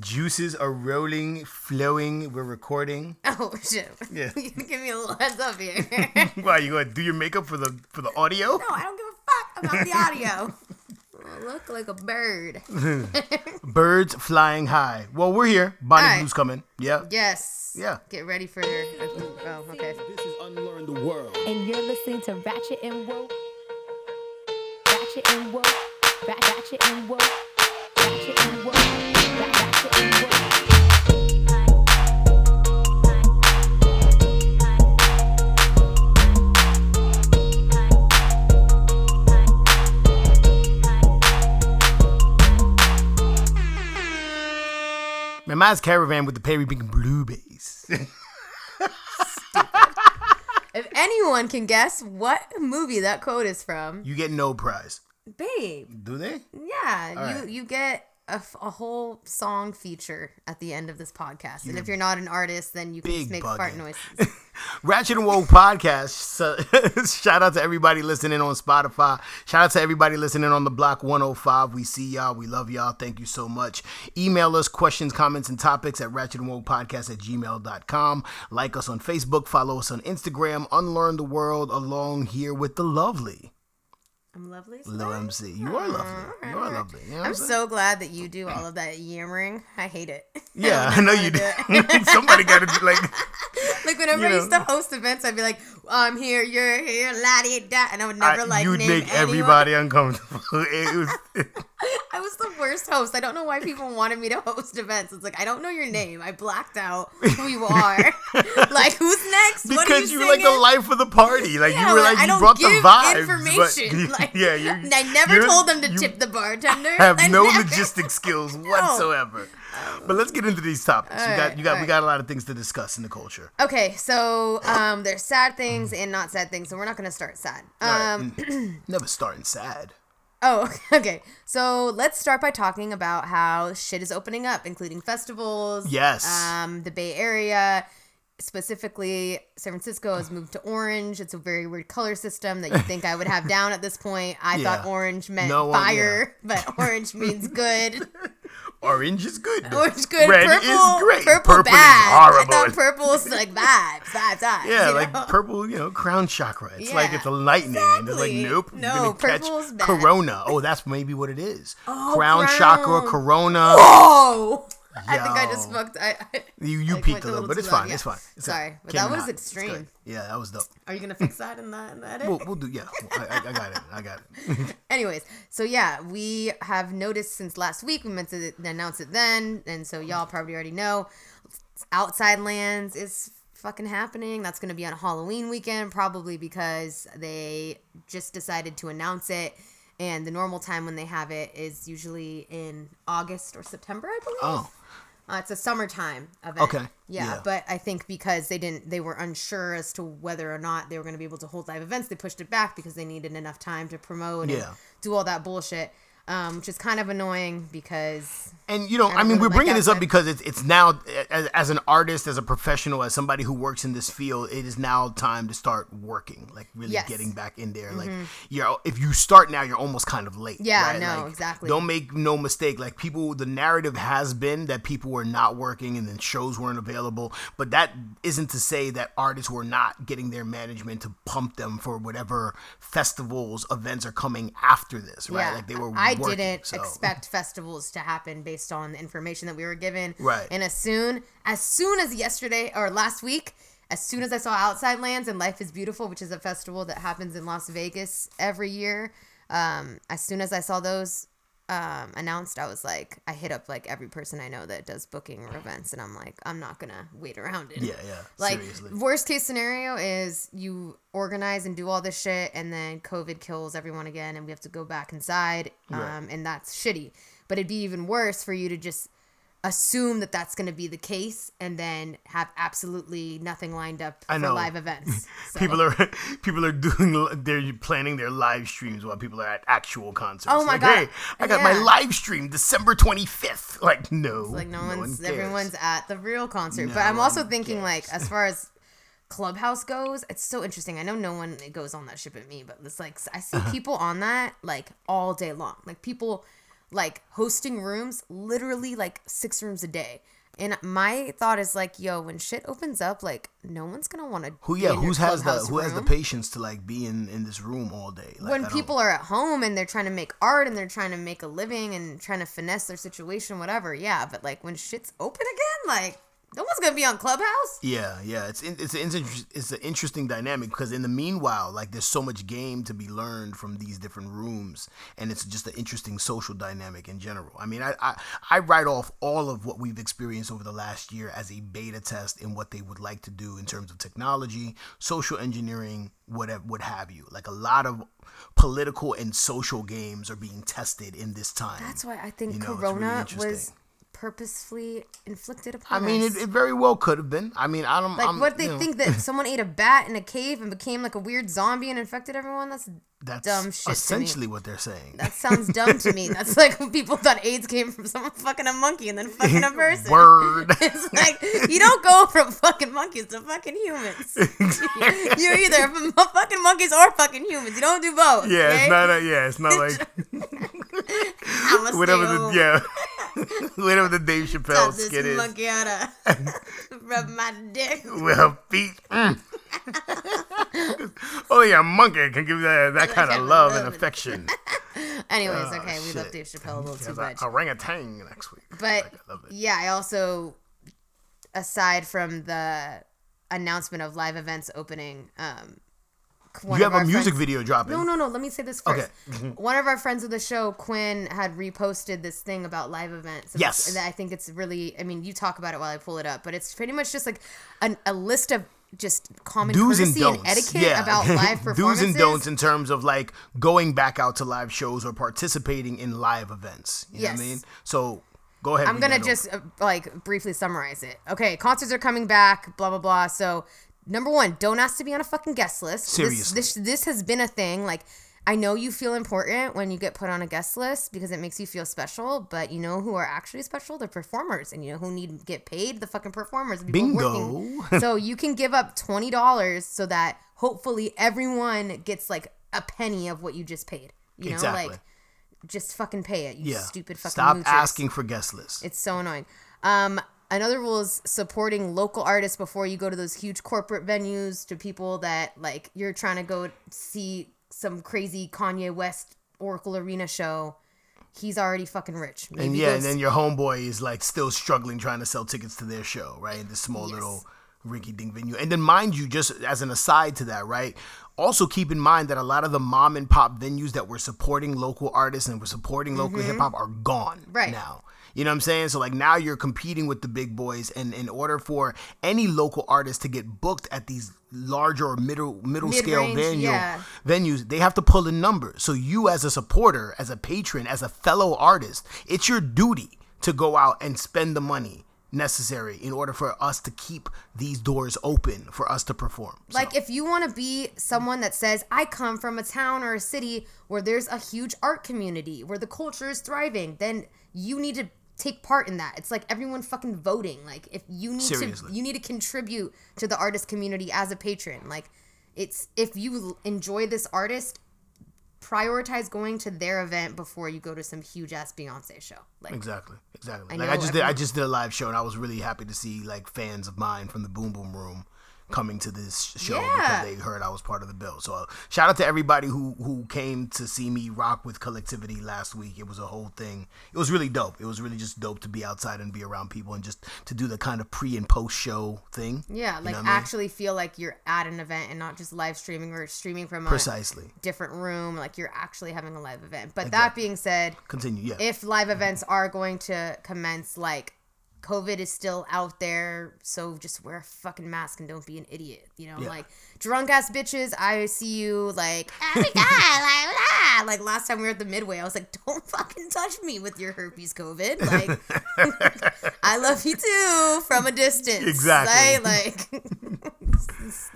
Juices are rolling, flowing. We're recording. Oh shit! Yeah, you give me a little heads up here. Wow, you gonna do your makeup for the audio? No, I don't give a fuck about the audio. I look like a bird. Birds flying high. Well, we're here. Bonnie Blue's coming. Yeah. Yes. Yeah. Get ready for her. Oh, okay. This is Unlearn the World, and you're listening to Ratchet and Woke. Ratchet and Woke. Ratchet and Woke. Ratchet and Woke. Man, mine's Caravan with the Perry Pink Blue bass. If anyone can guess what movie that quote is from, you get no prize. Babe. Do they? Yeah. All right. You get a whole song feature at the end of this podcast. And if you're not an artist, then you can just make fart noises. Ratchet and Woke Podcast. So, shout out to everybody listening on Spotify. Shout out to everybody listening on the Block 105. We see y'all. We love y'all. Thank you so much. Email us questions, comments, and topics at ratchetandwokepodcast@gmail.com. Like us on Facebook. Follow us on Instagram. Unlearn the World along here with the lovely. I'm lovely. Lil MC. You are lovely. You are lovely. You know I'm so glad that you do all of that yammering. I hate it. Yeah, I know you do. Somebody got to be like. Like whenever I used to host events, I'd be like, I'm here, you're here, la-di-da. And I would never you'd name make anyone. Everybody uncomfortable. I was the worst host. I don't know why people wanted me to host events. It's like, I don't know your name. I blacked out who you are. Like, who's next? Because what are you were like the life of the party. Like, yeah, you were like, you brought the vibes. Information. But, yeah, I never told them to tip the bartender. I have no logistics skills whatsoever. But let's get into these topics. We got a lot of things to discuss in the culture. Okay, so there's sad things and not sad things, so we're not going to start sad. Never starting sad. Oh, okay. So let's start by talking about how shit is opening up, including festivals. Yes. The Bay Area, specifically San Francisco, has moved to orange. It's a very weird color system that you think I would have down at this point. I thought orange meant fire, but orange means good. Orange is good. Orange is good. Red purple, is great. Purple bad. Is horrible. I thought purple was like vibes. Yeah, purple, crown chakra. It's like it's a lightning. Exactly. And they're like, nope. No, purple's bad. Corona. Oh, that's maybe what it is. Oh, crown chakra, corona. Whoa. Yo. I think I just fucked. You peaked a little, but it's fine. Yeah. It's fine. It's fine. Sorry, but that was extreme. Yeah, that was dope. Are you gonna fix that in that edit? We'll do. Yeah, I got it. Anyways, so yeah, we have noticed since last week. We meant to announce it then, and so y'all probably already know. Outside Lands is fucking happening. That's gonna be on Halloween weekend, probably because they just decided to announce it. And the normal time when they have it is usually in August or September, I believe. Oh. It's a summertime event. Okay. Yeah, but I think because they were unsure as to whether or not they were going to be able to hold live events, they pushed it back because they needed enough time to promote and do all that bullshit, which is kind of annoying because... And, we're bringing this up because it's now, as an artist, as a professional, as somebody who works in this field, it is now time to start working, like really getting back in there. Mm-hmm. Like, if you start now, you're almost kind of late. Yeah, right? No, like, exactly. Don't make no mistake. Like, the narrative has been that people were not working and then shows weren't available. But that isn't to say that artists were not getting their management to pump them for whatever festivals, events are coming after this, right? Yeah, like, they were working. I didn't expect festivals to happen based on the information that we were given. Right. And as soon as yesterday or last week, as soon as I saw Outside Lands and Life is Beautiful, which is a festival that happens in Las Vegas every year, as soon as I saw those announced, I was like, I hit up like every person I know that does booking or events, and I'm like, I'm not gonna wait around it. Yeah. Like, seriously. Worst case scenario is you organize and do all this shit, and then COVID kills everyone again, and we have to go back inside, right. And that's shitty. But it'd be even worse for you to just assume that that's going to be the case and then have absolutely nothing lined up for live events. So. People are they're planning their live streams while people are at actual concerts. Oh my God. Hey, I got my live stream December 25th. Like, no. It's like no one cares. Everyone's at the real concert. No, but I'm also thinking like as far as Clubhouse goes, it's so interesting. I know no one goes on that shit but me, but it's like I see people on that like all day long. Like people like hosting rooms, literally like 6 rooms a day. And my thought is like, yo, when shit opens up, like no one's gonna want to. Who has the patience to like be in this room all day? Like, when people are at home and they're trying to make art and they're trying to make a living and trying to finesse their situation, whatever. Yeah, but like when shit's open again, like no one's gonna be on Clubhouse. Yeah, it's an interesting dynamic because in the meanwhile, like there's so much game to be learned from these different rooms, and it's just an interesting social dynamic in general. I mean, I write off all of what we've experienced over the last year as a beta test in what they would like to do in terms of technology, social engineering, what have you. Like a lot of political and social games are being tested in this time. That's why I think Corona was purposefully inflicted upon us. I mean, it very well could have been. I mean, I don't... Like, think that someone ate a bat in a cave and became like a weird zombie and infected everyone? That's dumb shit. Essentially what they're saying. That sounds dumb to me. That's like when people thought AIDS came from someone fucking a monkey and then fucking a person. Word. It's like, you don't go from fucking monkeys to fucking humans. You're either fucking monkeys or fucking humans. You don't do both. Yeah, okay? it's not like... Whatever the Dave Chappelle skit is. Monkey oughta rub my dick with her feet. Only a monkey can give that kind of love and affection. Anyways, we love Dave Chappelle a little too much. Orangutan next week. But I love it. Yeah, I also, aside from the announcement of live events opening, you have a music video dropping. No. Let me say this first. Okay. One of our friends of the show, Quinn, had reposted this thing about live events. Yes. I think it's really, I mean, you talk about it while I pull it up, but it's pretty much just like a list of just common courtesy and etiquette about live performances. Do's and don'ts in terms of like going back out to live shows or participating in live events. You know what I mean? So go ahead. I'm going to just briefly summarize it. Okay. Concerts are coming back, blah, blah, blah. So, number one, don't ask to be on a fucking guest list. Seriously. This has been a thing. Like, I know you feel important when you get put on a guest list because it makes you feel special, but you know who are actually special? The performers. And you know who need to get paid? The fucking performers. Bingo. So you can give up $20 so that hopefully everyone gets like a penny of what you just paid. You know, exactly. Like, just fucking pay it, you stupid fucking moochers. Stop asking for guest lists. It's so annoying. Another rule is supporting local artists before you go to those huge corporate venues, to people that, like, you're trying to go see some crazy Kanye West Oracle Arena show. He's already fucking rich. And then your homeboy is, like, still struggling trying to sell tickets to their show, right? In this small little rinky-dink venue. And then mind you, just as an aside to that, right? Also keep in mind that a lot of the mom and pop venues that were supporting local artists and were supporting local hip-hop are gone now. You know what I'm saying? So, like, now you're competing with the big boys, and in order for any local artist to get booked at these larger or middle-scale venues, they have to pull in numbers. So you, as a supporter, as a patron, as a fellow artist, it's your duty to go out and spend the money necessary in order for us to keep these doors open for us to perform. Like, if you want to be someone that says, I come from a town or a city where there's a huge art community, where the culture is thriving, then you need to take part in that. It's like everyone fucking voting. Like, if you need to, you need to contribute to the artist community as a patron. Like, it's, if you enjoy this artist, prioritize going to their event before you go to some huge ass Beyonce show. Like, exactly. Like, I just did a live show, and I was really happy to see like fans of mine from the Boom Boom Room coming to this show because they heard I was part of the bill. So shout out to everybody who came to see me rock with Collectivity last week. It was a whole thing. It was really dope. It was really just dope to be outside and be around people and just to do the kind of pre and post show thing. Yeah, like, actually feel like you're at an event and not just live streaming or streaming from a different room. Like, you're actually having a live event. But that being said, continue. Yeah. If live events are going to commence, like, COVID is still out there, so just wear a fucking mask and don't be an idiot. You know, like, drunk ass bitches, I see you, like, oh my God, like last time we were at the Midway, I was like, don't fucking touch me with your herpes COVID. Like, I love you too from a distance. Exactly. Like,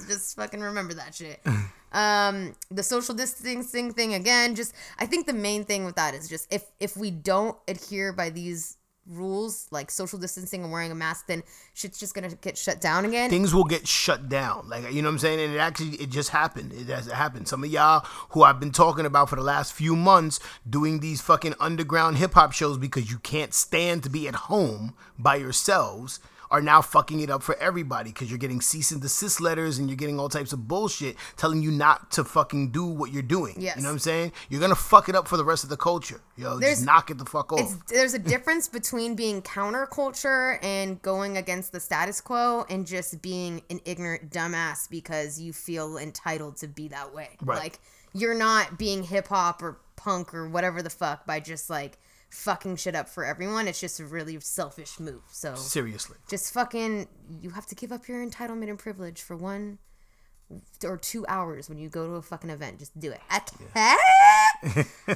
just fucking remember that shit. The social distancing thing again, I think the main thing with that is just if we don't adhere by these rules like social distancing and wearing a mask, then shit's just gonna get shut down again. Things will get shut down, like, you know what I'm saying? And it just happened. It has happened. Some of y'all who I've been talking about for the last few months doing these fucking underground hip hop shows because you can't stand to be at home by yourselves are now fucking it up for everybody, because you're getting cease and desist letters and you're getting all types of bullshit telling you not to fucking do what you're doing. Yes. You know what I'm saying? You're going to fuck it up for the rest of the culture. Yo, just knock it the fuck off. There's a difference between being counterculture and going against the status quo and just being an ignorant dumbass because you feel entitled to be that way. Right. Like, you're not being hip hop or punk or whatever the fuck by just like fucking shit up for everyone. It's just a really selfish move. So seriously, just fucking, you have to give up your entitlement and privilege for 1 or 2 hours when you go to a fucking event. Just do it. Okay.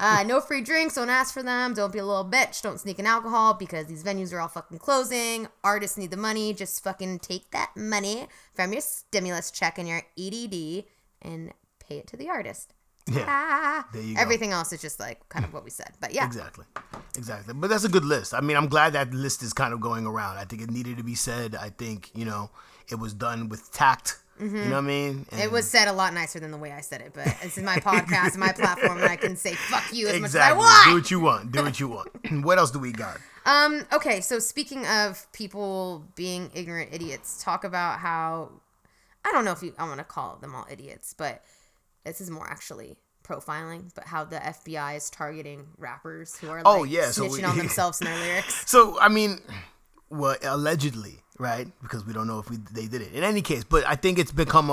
Yeah. No free drinks. Don't ask for them. Don't be a little bitch. Don't sneak in alcohol because these venues are all fucking closing. Artists need the money. Just fucking take that money from your stimulus check and your EDD and pay it to the artist. Yeah, there you go. Everything else is just like kind of what we said, but yeah, exactly. But that's a good list. I mean, I'm glad that list is kind of going around. I think it needed to be said. I think, you know, it was done with tact. Mm-hmm. You know what I mean? And it was said a lot nicer than the way I said it, but this is my podcast, my platform, and I can say fuck you as much as I want. Do what you want. Do what you want. What else do we got? Okay, so speaking of people being ignorant idiots, talk about how I don't know if I want to call them all idiots, but this is more actually profiling, but how the FBI is targeting rappers who are like snitching on themselves in their lyrics. So, I mean, well, allegedly, right? Because we don't know if they did it. In any case, but I think it's become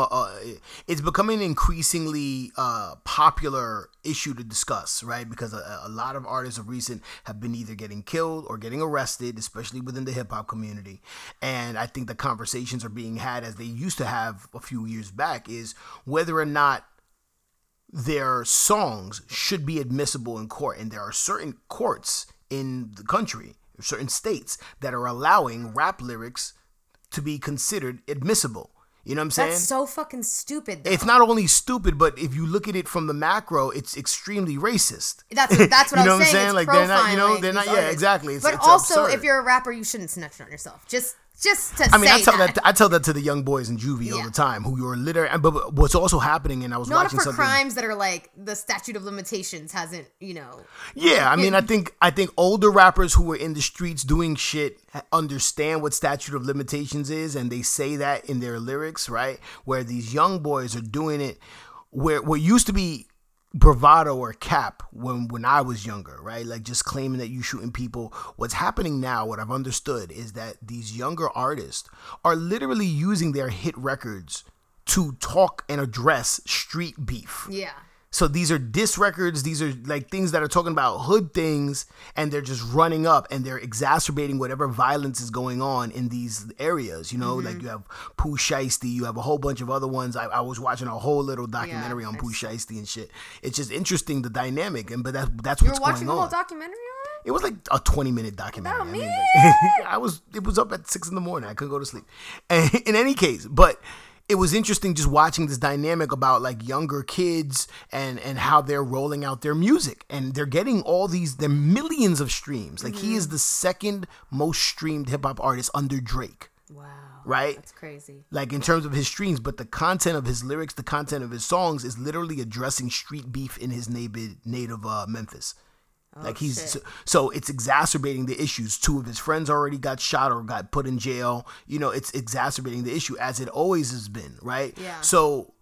become an increasingly popular issue to discuss, right? Because a lot of artists of recent have been either getting killed or getting arrested, especially within the hip hop community. And I think the conversations are being had as they used to have a few years back, is whether or not their songs should be admissible in court. And there are certain courts in the country, certain states, that are allowing rap lyrics to be considered admissible. You know what I'm saying? That's so fucking stupid, though. It's not only stupid, but if you look at it from the macro, it's extremely racist. That's what I was saying. It's like, they're not, they're not. Yeah, exactly. But it's also absurd. If you're a rapper, you shouldn't snitch on yourself. Just to say, I tell that to the young boys in juvie all the time, who you're literally. But what's also happening, and I was watching something. Not for crimes that are like the statute of limitations hasn't, you know. Yeah, I mean, I think older rappers who were in the streets doing shit understand what statute of limitations is, and they say that in their lyrics, right? Where these young boys are doing it, where what used to be bravado or cap when I was younger, right? Like just claiming that you shooting people. What's happening now, what I've understood, is that these younger artists are literally using their hit records to talk and address street beef. Yeah. So these are diss records. These are like things that are talking about hood things, and they're just running up and they're exacerbating whatever violence is going on in these areas. You know, like you have Pooh Shiesty, you have a whole bunch of other ones. I was watching a whole little documentary on Pooh Shiesty and shit. It's just interesting, the dynamic, and but that's what's going on. You're watching the whole documentary on it? It was like a 20-minute documentary. About me? It was up at 6 a.m. I couldn't go to sleep. And in any case, but it was interesting just watching this dynamic about like younger kids and how they're rolling out their music, and they're getting all they're millions of streams. Like he is the second most streamed hip hop artist under Drake. Wow. Right? That's crazy. Like in terms of his streams, but the content of his lyrics, the content of his songs is literally addressing street beef in his native Memphis. So it's exacerbating the issues. 2 of his friends already got shot or got put in jail. You know, it's exacerbating the issue as it always has been, right? Yeah. So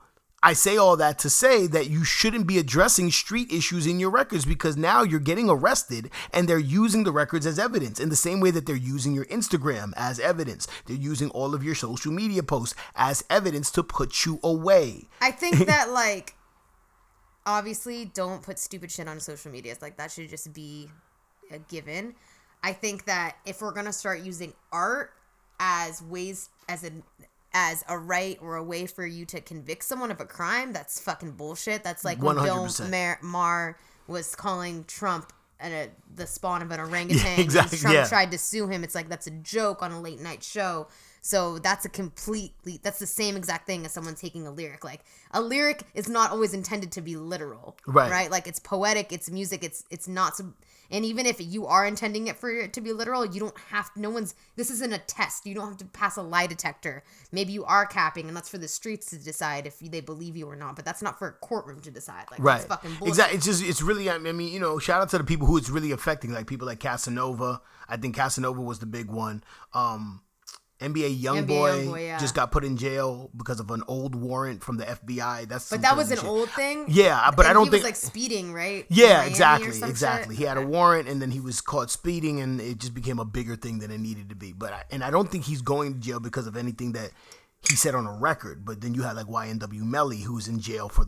I say all that to say that you shouldn't be addressing street issues in your records, because now you're getting arrested and they're using the records as evidence in the same way that they're using your Instagram as evidence. They're using all of your social media posts as evidence to put you away. I think that like, obviously, don't put stupid shit on social media. It's like that should just be a given. I think that if we're gonna start using art as ways as a right or a way for you to convict someone of a crime, that's fucking bullshit. That's like when Bill Maher was calling Trump the spawn of an orangutan. Trump tried to sue him. It's like that's a joke on a late night show. So that's a completely, that's the same exact thing as someone taking a lyric. Like a lyric is not always intended to be literal, right? Like it's poetic, it's music, it's not. And even if you are intending it for it to be literal, you don't have to, no one's, this isn't a test. You don't have to pass a lie detector. Maybe you are capping, and that's for the streets to decide if they believe you or not. But that's not for a courtroom to decide. Like, right. That's fucking bullshit. Exactly. It's just, it's really, I mean, you know, shout out to the people who it's really affecting, like people like Casanova. I think Casanova was the big one. NBA Young Boy yeah. just got put in jail because of an old warrant from the FBI. But that was an old thing? Yeah, but I don't think... He was like speeding, right? Yeah, exactly. He had a warrant, and then he was caught speeding, and it just became a bigger thing than it needed to be. And I don't think he's going to jail because of anything that he said on a record. But then you had like YNW Melly, who's in jail for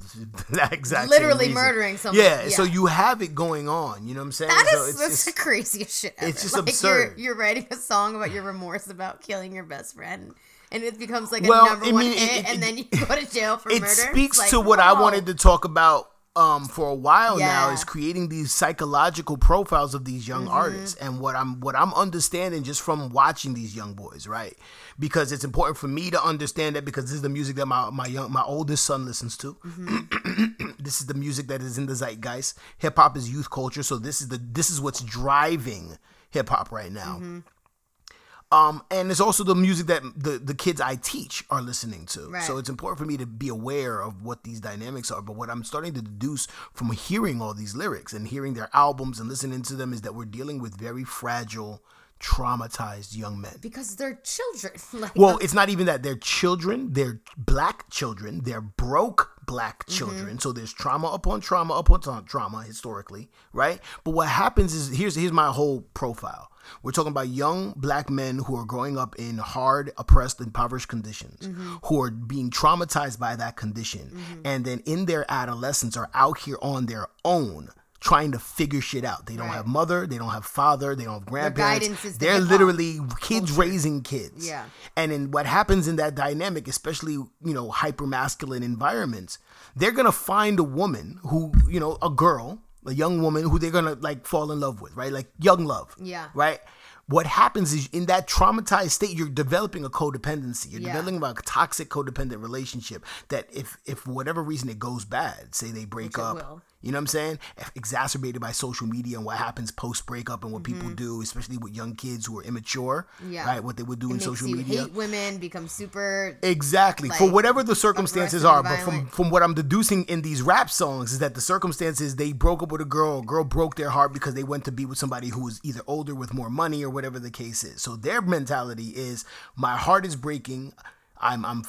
that exact literally murdering someone. Yeah, so you have it going on. You know what I'm saying? That's the craziest shit ever. It's just like absurd. You're writing a song about your remorse about killing your best friend, and it becomes like a number one hit, and then you go to jail for murder. It speaks like, to what I wanted to talk about for a while now, is creating these psychological profiles of these young artists, and what I'm understanding just from watching these young boys, right? Because it's important for me to understand that, because this is the music that my oldest son listens to. This is the music that is in the zeitgeist. Hip hop is youth culture, so this is what's driving hip hop right now. And it's also the music that the kids I teach are listening to. Right. So it's important for me to be aware of what these dynamics are. But what I'm starting to deduce from hearing all these lyrics and hearing their albums and listening to them is that we're dealing with very fragile, traumatized young men. Because they're children. It's not even that. They're children. They're black children. They're broke black children. So there's trauma upon trauma historically, right? But what happens is, here's my whole profile. We're talking about young black men who are growing up in hard, oppressed, impoverished conditions, who are being traumatized by that condition, and then in their adolescence are out here on their own trying to figure shit out. They don't have mother, they don't have father, they don't have grandparents. Their guidance is they're literally kids raising kids. Yeah. And in what happens in that dynamic, especially, you know, hyper-masculine environments, they're going to find a woman who, you know, a girl, a young woman who they're going to like fall in love with, right? Like young love. Yeah. Right? What happens is, in that traumatized state, you're developing a codependency. You're developing a toxic codependent relationship that if for whatever reason it goes bad, say they break up, you know what I'm saying? Exacerbated by social media and what happens post-breakup and what people do, especially with young kids who are immature, right? What they would do in social media. Hate women, become super... Exactly. Like, for whatever the circumstances are. But from what I'm deducing in these rap songs is that the circumstances, they broke up with a girl broke their heart because they went to be with somebody who was either older with more money or whatever the case is. So their mentality is, my heart is breaking... I'm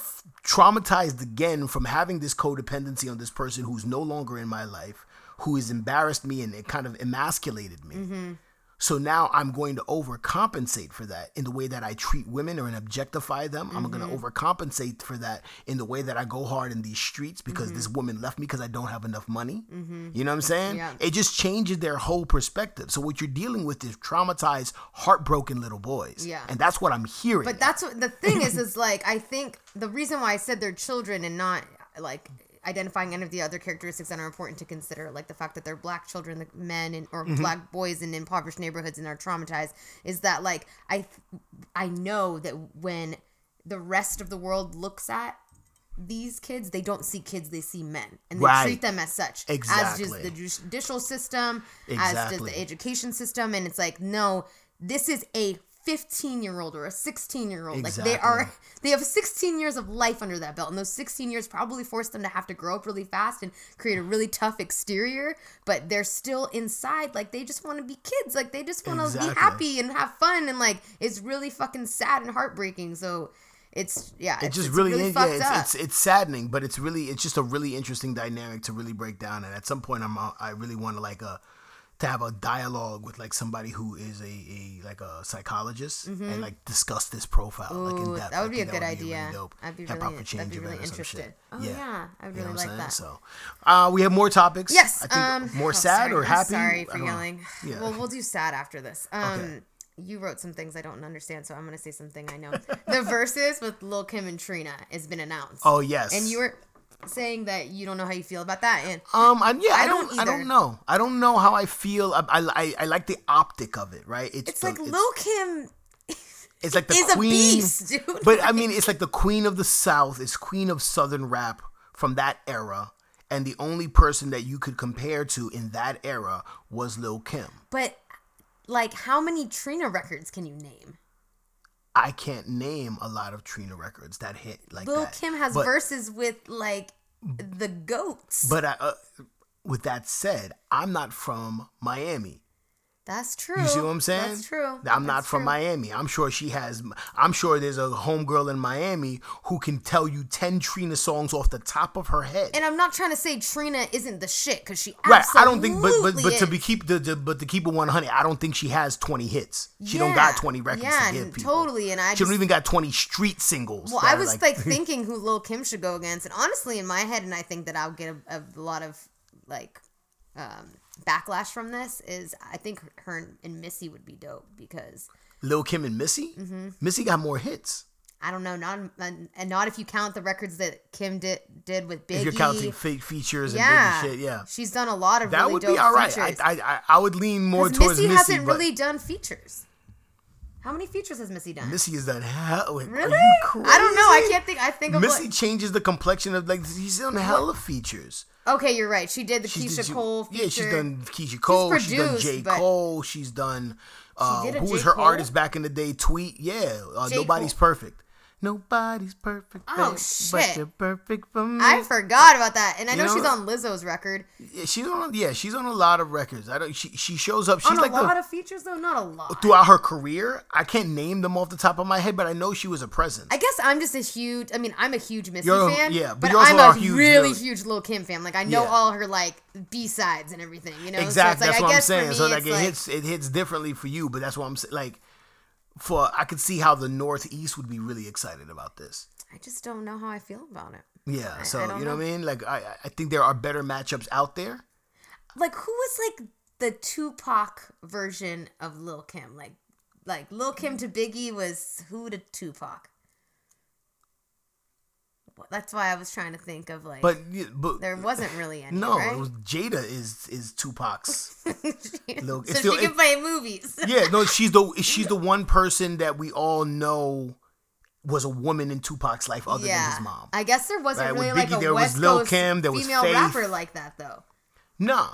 traumatized again from having this codependency on this person who's no longer in my life, who has embarrassed me and it kind of emasculated me. So now I'm going to overcompensate for that in the way that I treat women or and objectify them. I'm going to overcompensate for that in the way that I go hard in these streets because this woman left me because I don't have enough money. You know what I'm saying? Yeah. It just changes their whole perspective. So what you're dealing with is traumatized, heartbroken little boys. Yeah. And that's what I'm hearing. But that's what the thing is like, I think the reason why I said they're children and not like... identifying any of the other characteristics that are important to consider, like the fact that they're black children, like men or black boys in impoverished neighborhoods and are traumatized, is that like I know that when the rest of the world looks at these kids, they don't see kids, they see men, and they treat them as such. Exactly. As does the judicial system, as does the education system, and it's like, no, this is a 15-year-old or a 16-year-old. Exactly. Like they have 16 years of life under that belt, and those 16 years probably forced them to have to grow up really fast and create a really tough exterior, but they're still inside like they just want to be kids, like they just want to be happy and have fun, and like it's really fucking sad and heartbreaking. So it's saddening, but it's just a really interesting dynamic to really break down. And at some point I really want to to have a dialogue with like somebody who is a psychologist and like discuss this profile. Ooh, like in depth. That would be a good idea. Really dope. I'd be really interested. Oh yeah. I would really like that. So we have more topics. Yes. I think more sad or happy. Sorry for yelling. Yeah. Well, we'll do sad after this. Okay. You wrote some things I don't understand, so I'm gonna say something I know. The verses with Lil' Kim and Trina has been announced. Oh yes. And you were saying that you don't know how you feel about that, and I don't know how I feel. I like the optic of it, right? It's like Lil' Kim. It's like the is queen, a beast, dude. But I mean, it's like the queen of the South, is queen of Southern rap from that era, and the only person that you could compare to in that era was Lil' Kim. But like, how many Trina records can you name? I can't name a lot of Trina records that hit like Lil' that. Kim has verses with like the goats. But with that said, I'm not from Miami. That's true. You see what I'm saying? That's true. I'm not from Miami. I'm sure there's a homegirl in Miami who can tell you 10 Trina songs off the top of her head. And I'm not trying to say Trina isn't the shit, because she absolutely is. Right. I don't think, to keep it 100, I don't think she has 20 hits. She don't got 20 records to give people. Totally. And she don't even got 20 street singles. Well, I was like thinking who Lil' Kim should go against, and honestly, in my head, and I think that I'll get a lot of like. Backlash from this is I think her and Missy would be dope, because Lil' Kim and Missy? Mm-hmm. Missy got more hits. I don't know, not if you count the records that Kim did with Biggie. If you're counting features and Biggie shit, yeah. She's done a lot of really dope features. That would be all right. I would lean more towards Missy. Missy hasn't really done features. How many features has Missy done? Missy has done hell. Really? Are you crazy? I don't know. I can't think. I think of Missy changes the complexion of like he's done hella features. Okay, you're right. She did the Keisha Cole feature. Yeah, she's done Keisha Cole. She's done J. Cole. She's done who was her artist back in the day? Tweet. Yeah, Nobody's Perfect. Nobody's perfect. Oh shit! But you're perfect for me. I forgot about that, and I know she's on Lizzo's record. Yeah, she's on a lot of records. She shows up. She's on a lot of features though, not a lot. Throughout her career, I can't name them off the top of my head, but I know she was a presence. I guess I'm just I'm a huge Missy fan. Yeah, but I'm a really huge Lil' Kim fan. Like I know all her like B-sides and everything. You know, exactly. So that's what I'm saying. Me, so like it hits differently for you, but that's what I'm saying. Like. I could see how the Northeast would be really excited about this. I just don't know how I feel about it. Yeah, I know what I mean? Like, I think there are better matchups out there. Like, who was, like, the Tupac version of Lil' Kim? Like Lil' Kim to Biggie was who to Tupac? That's why I was trying to think of, like... But there wasn't really any, right? It was Jada is Tupac's. She can play movies. Yeah, no, she's the one person that we all know was a woman in Tupac's life other than his mom. I guess there wasn't really, like, Biggie, there was Lil' Kim, there was female rapper like that, though. Nah.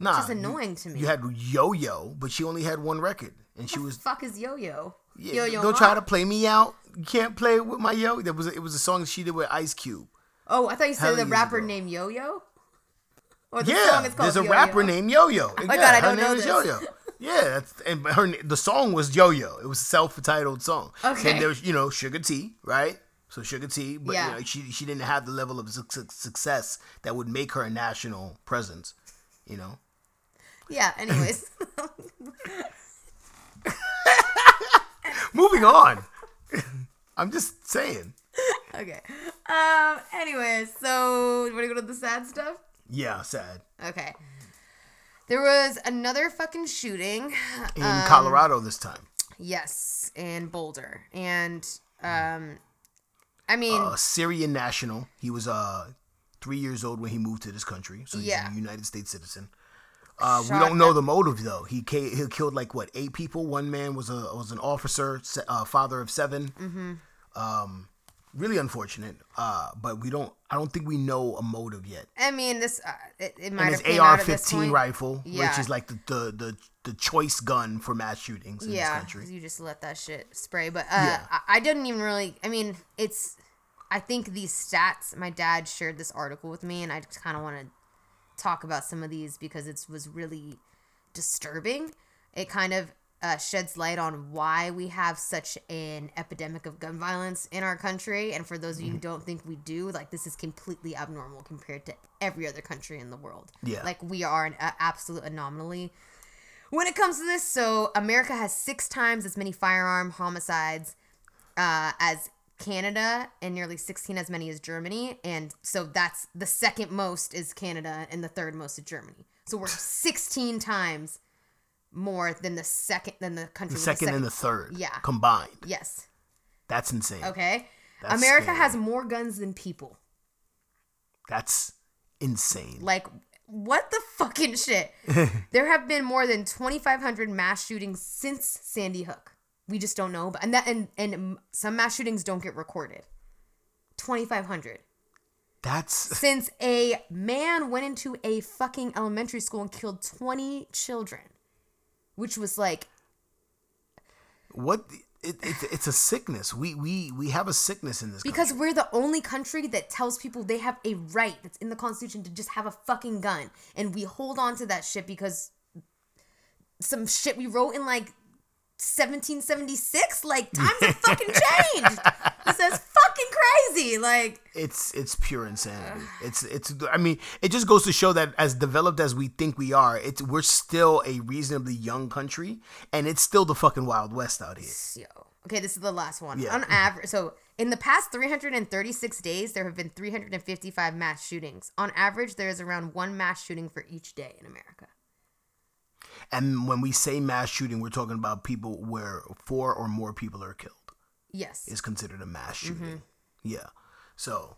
Which is annoying to me. You had Yo-Yo, but she only had one record, and she was... What the fuck is Yo-Yo? Yeah, Yo-Yo don't try to play me out. You can't play with my yo. It was a song that she did with Ice Cube. Oh, I thought you said the rapper named Yo-Yo. Or the song is called there's a Yo-Yo. Rapper named Yo-Yo. Oh my God, I don't know this. Yo-Yo. Yeah, and the song was Yo-Yo. It was a self-titled song. Okay. And there was Sugar T, right? So Sugar T, but she didn't have the level of success that would make her a national presence. You know. Yeah. Anyways. Moving on. I'm just saying. Okay. Anyways, so you want to go to the sad stuff? Yeah, sad. Okay. There was another fucking shooting. In Colorado this time. Yes, in Boulder. And, I mean... A Syrian national. He was 3 years old when he moved to this country. So he's a United States citizen. We don't know the motive though. He killed like what 8 people. One man was an officer, father of 7. Mm-hmm. Really unfortunate. But I don't think we know a motive yet. I mean, this it might have came out at this point. An AR-15 rifle, which is like the choice gun for mass shootings in this country. You just let that shit spray. But I didn't even really. I mean, I think these stats. My dad shared this article with me, and I kind of wanted. Talk about some of these because it was really disturbing. It kind of sheds light on why we have such an epidemic of gun violence in our country. And for those of you who don't think we do, like this is completely abnormal compared to every other country in the world. Yeah. Like we are an absolute anomaly when it comes to this. So America has 6 times as many firearm homicides as Canada and nearly 16 as many as Germany, and so that's the second most is Canada and the third most is Germany. So we're 16 times more than the second and the third combined. Yes, that's insane. Okay, that's America scary. Has more guns than people. That's insane. Like what the fucking shit? There have been more than 2,500 mass shootings since Sandy Hook. We just don't know. But and some mass shootings don't get recorded. 2,500. That's... Since a man went into a fucking elementary school and killed 20 children, which was like... What... It's a sickness. We have a sickness in this country. Because we're the only country that tells people they have a right that's in the Constitution to just have a fucking gun. And we hold on to that shit because some shit we wrote in like 1776, like times have fucking changed. This is fucking crazy. Like it's pure insanity. It's I mean, it just goes to show that as developed as we think we are, we're still a reasonably young country, and it's still the fucking Wild West out here. Yo. Okay, this is the last one. Yeah. On average, so in the past 336 days, there have been 355 mass shootings. On average, there is around one mass shooting for each day in America. And when we say mass shooting, we're talking about people where 4 or more people are killed. Yes. Is considered a mass shooting. Mm-hmm. Yeah. So.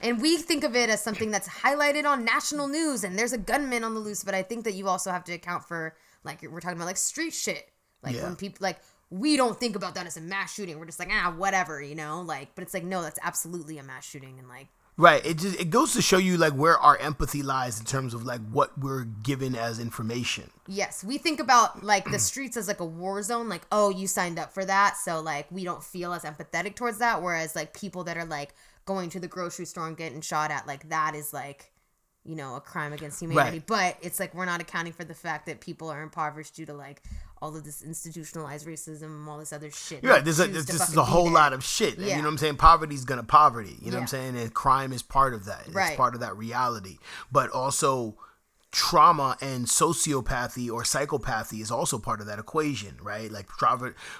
And we think of it as something that's highlighted on national news and there's a gunman on the loose. But I think that you also have to account for, like, we're talking about, like, street shit. Like, yeah. When people, like, we don't think about that as a mass shooting. We're just like, whatever, you know? Like, but it's like, no, that's absolutely a mass shooting and, like. Right. It goes to show you, like, where our empathy lies in terms of, like, what we're given as information. Yes. We think about, like, the streets as, like, a war zone. Like, oh, you signed up for that. So, like, we don't feel as empathetic towards that. Whereas, like, people that are, like, going to the grocery store and getting shot at, like, that is, like, you know, a crime against humanity. Right. But it's, like, we're not accounting for the fact that people are impoverished due to, like, all of this institutionalized racism and all this other shit. Yeah, right. This is a whole lot of shit. Yeah. You know what I'm saying? Poverty's gonna poverty. You know what I'm saying? And crime is part of that. Right. It's part of that reality. But also trauma and sociopathy or psychopathy is also part of that equation, right? Like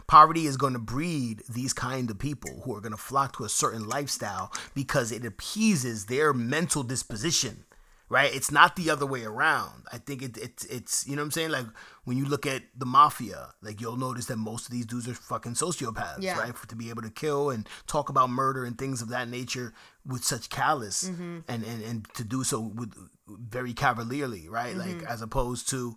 poverty is going to breed these kind of people who are going to flock to a certain lifestyle because it appeases their mental disposition. Right? It's not the other way around. I think it's you know what I'm saying? Like, when you look at the mafia, like, you'll notice that most of these dudes are fucking sociopaths, right? To be able to kill and talk about murder and things of that nature with such callous and to do so with very cavalierly, right? Mm-hmm. Like, as opposed to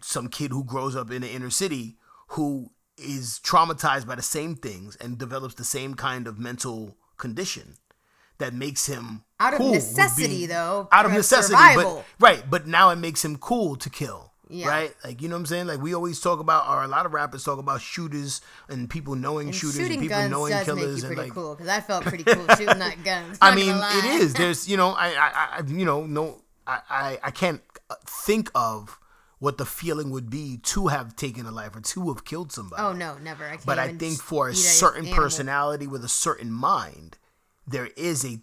some kid who grows up in the inner city who is traumatized by the same things and develops the same kind of mental condition that makes him out of necessity, but now it makes him cool to kill, right? Like, you know what I'm saying? Like, we always talk about, or a lot of rappers talk about shooters and people knowing and shooters and people knowing killers, and like, cool, because I felt pretty cool shooting that gun. I mean, it is. There's, you know, I can't think of what the feeling would be to have taken a life or to have killed somebody. Oh no, never. I can't. But I think for a certain personality with a certain mind, there is a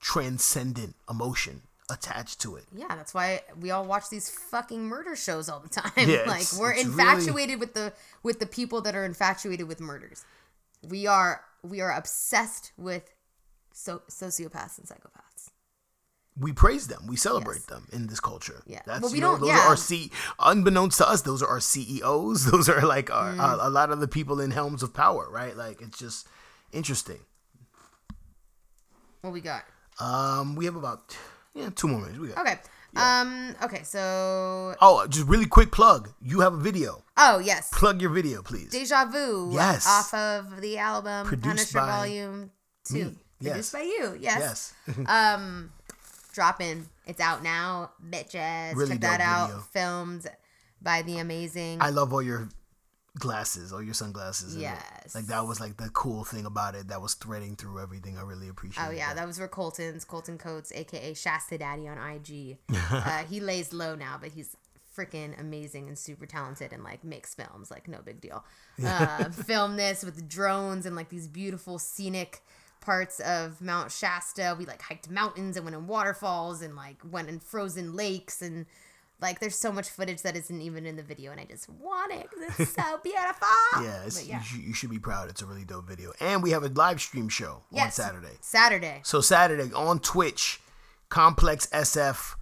transcendent emotion attached to it. Yeah, that's why we all watch these fucking murder shows all the time. Yeah, like, we're infatuated with the people that are infatuated with murders. We are obsessed with sociopaths and psychopaths. We praise them. We celebrate them in this culture. Yeah. That's, well, we don't. Those are our unbeknownst to us, those are our CEOs. Those are like a lot of the people in helms of power, right? Like, it's just interesting. What we got? We have about 2 more minutes. We got okay. Yeah. Okay. So. Oh, just really quick plug. You have a video. Oh yes. Plug your video, please. Deja Vu. Yes. Off of the album Produced Punisher by Volume 2. Me. Yes. Produced by you. Yes. Yes. Drop in. It's out now, bitches. Really Check that out. Video. Filmed by the amazing. I love all your sunglasses. Yes. Like, that was like the cool thing about it that was threading through everything. I really appreciate it. Oh yeah, that was for Colton Coates, aka Shasta Daddy on IG. He lays low now, but he's freaking amazing and super talented and, like, makes films, like, no big deal. Film this with drones and, like, these beautiful scenic parts of Mount Shasta. We, like, hiked mountains and went in waterfalls and, like, went in frozen lakes, and like, there's so much footage that isn't even in the video, and I just want it because it's so beautiful. You should be proud. It's a really dope video. And we have a live stream show on Saturday. So Saturday on Twitch, Complex SF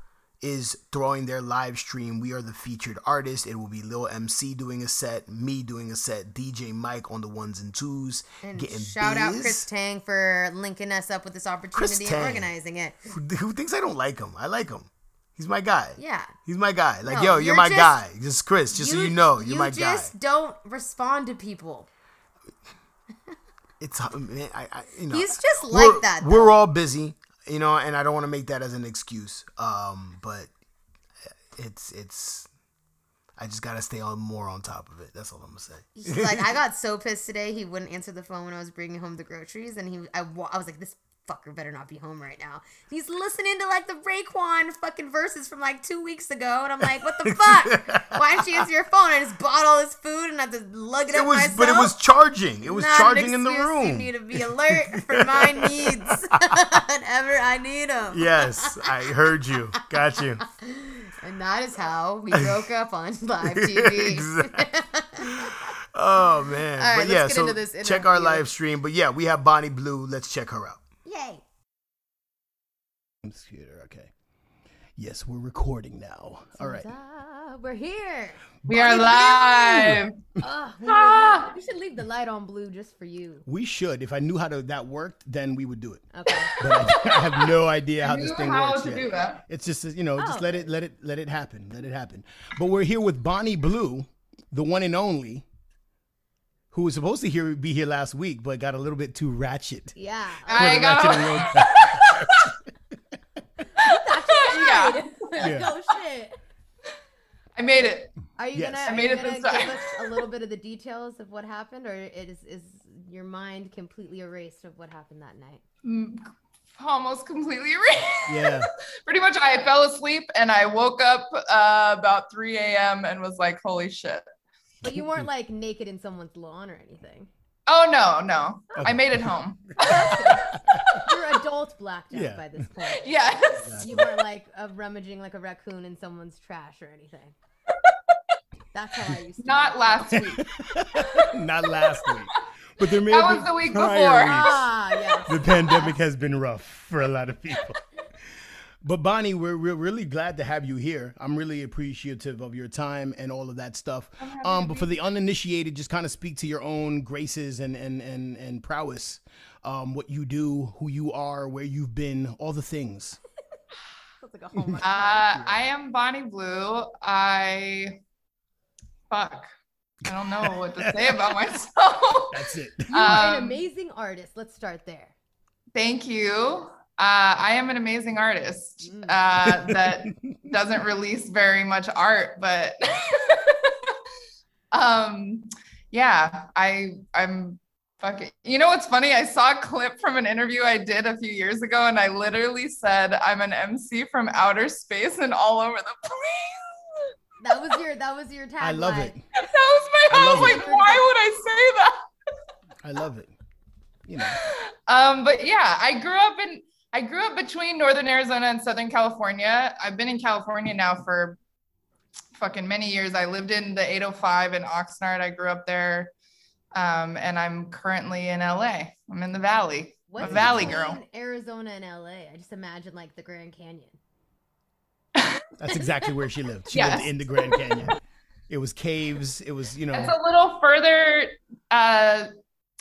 is throwing their live stream. We are the featured artist. It will be Lil MC doing a set, me doing a set, DJ Mike on the ones and twos. And shout out Chris Tang for linking us up with this opportunity and organizing it. Who thinks I don't like him? I like him. He's my guy. Yeah. He's my guy. Like, no, yo, you're my guy. Just Chris, just so you know, you're my guy. You just don't respond to people. It's, man, I you know. He's just like that. Though. We're all busy, you know, and I don't want to make that as an excuse. But it's I just got to stay more on top of it. That's all I'm going to say. He's like, I got so pissed today. He wouldn't answer the phone when I was bringing home the groceries. And I was like, this fucker better not be home right now. He's listening to like the Raekwon fucking verses from like 2 weeks ago. And I'm like, what the fuck? Why didn't you answer your phone? I just bought all this food and I had to lug it up myself. But it was charging. It was not charging in the room. You need to be alert for my needs whenever I need them. Yes, I heard you. Got you. And that is how we broke up on live TV. Exactly. Oh, man. All right, but let's get into this interview. Check our live stream. But yeah, we have Bonnie Blue. Let's check her out. Yay. Computer, okay. Yes, we're recording now. All right. We're here. We are live. We should leave the light on blue just for you. We should. If I knew how that worked, then we would do it. Okay. But I have no idea how this thing works. To do that. It's just, you know, just let it happen. Let it happen. But we're here with Bonnie Blue, the one and only, who was supposed to be here last week, but got a little bit too ratchet. Yeah. I got oh, shit. I made it. Are you gonna give us a little bit of the details of what happened, or is your mind completely erased of what happened that night? Almost completely erased. Yeah. Pretty much, I fell asleep and I woke up about 3 a.m. and was like, "Holy shit!" But you weren't like naked in someone's lawn or anything. Oh no! Okay. I made it home. You're adult blackjack by this point. Yes. Exactly. You weren't like rummaging like a raccoon in someone's trash or anything. That's how I used to. Not last week. Not last week. But there may that have was been the week before. Yes. The pandemic has been rough for a lot of people. But Bonnie, we're really glad to have you here. I'm really appreciative of your time and all of that stuff. But for the uninitiated, just kind of speak to your own graces and prowess, what you do, who you are, where you've been, all the things. That's like a whole I am Bonnie Blue. I don't know what to say about myself. That's it. You're an amazing artist. Let's start there. Thank you. I am an amazing artist that doesn't release very much art, but yeah, I'm fucking, you know what's funny? I saw a clip from an interview I did a few years ago and I literally said, I'm an MC from outer space and all over the place. That was your tagline. I love it. That was my, I was like, why would I say that? I love it. You know. But yeah, I grew up between Northern Arizona and Southern California. I've been in California now for fucking many years. I lived in the 805 in Oxnard. I grew up there. And I'm currently in LA. I'm in the Valley. What's a Valley girl. Arizona and LA. I just imagine like the Grand Canyon. That's exactly where she lived. She lived in the Grand Canyon. It was caves. It was, you know. It's a little further.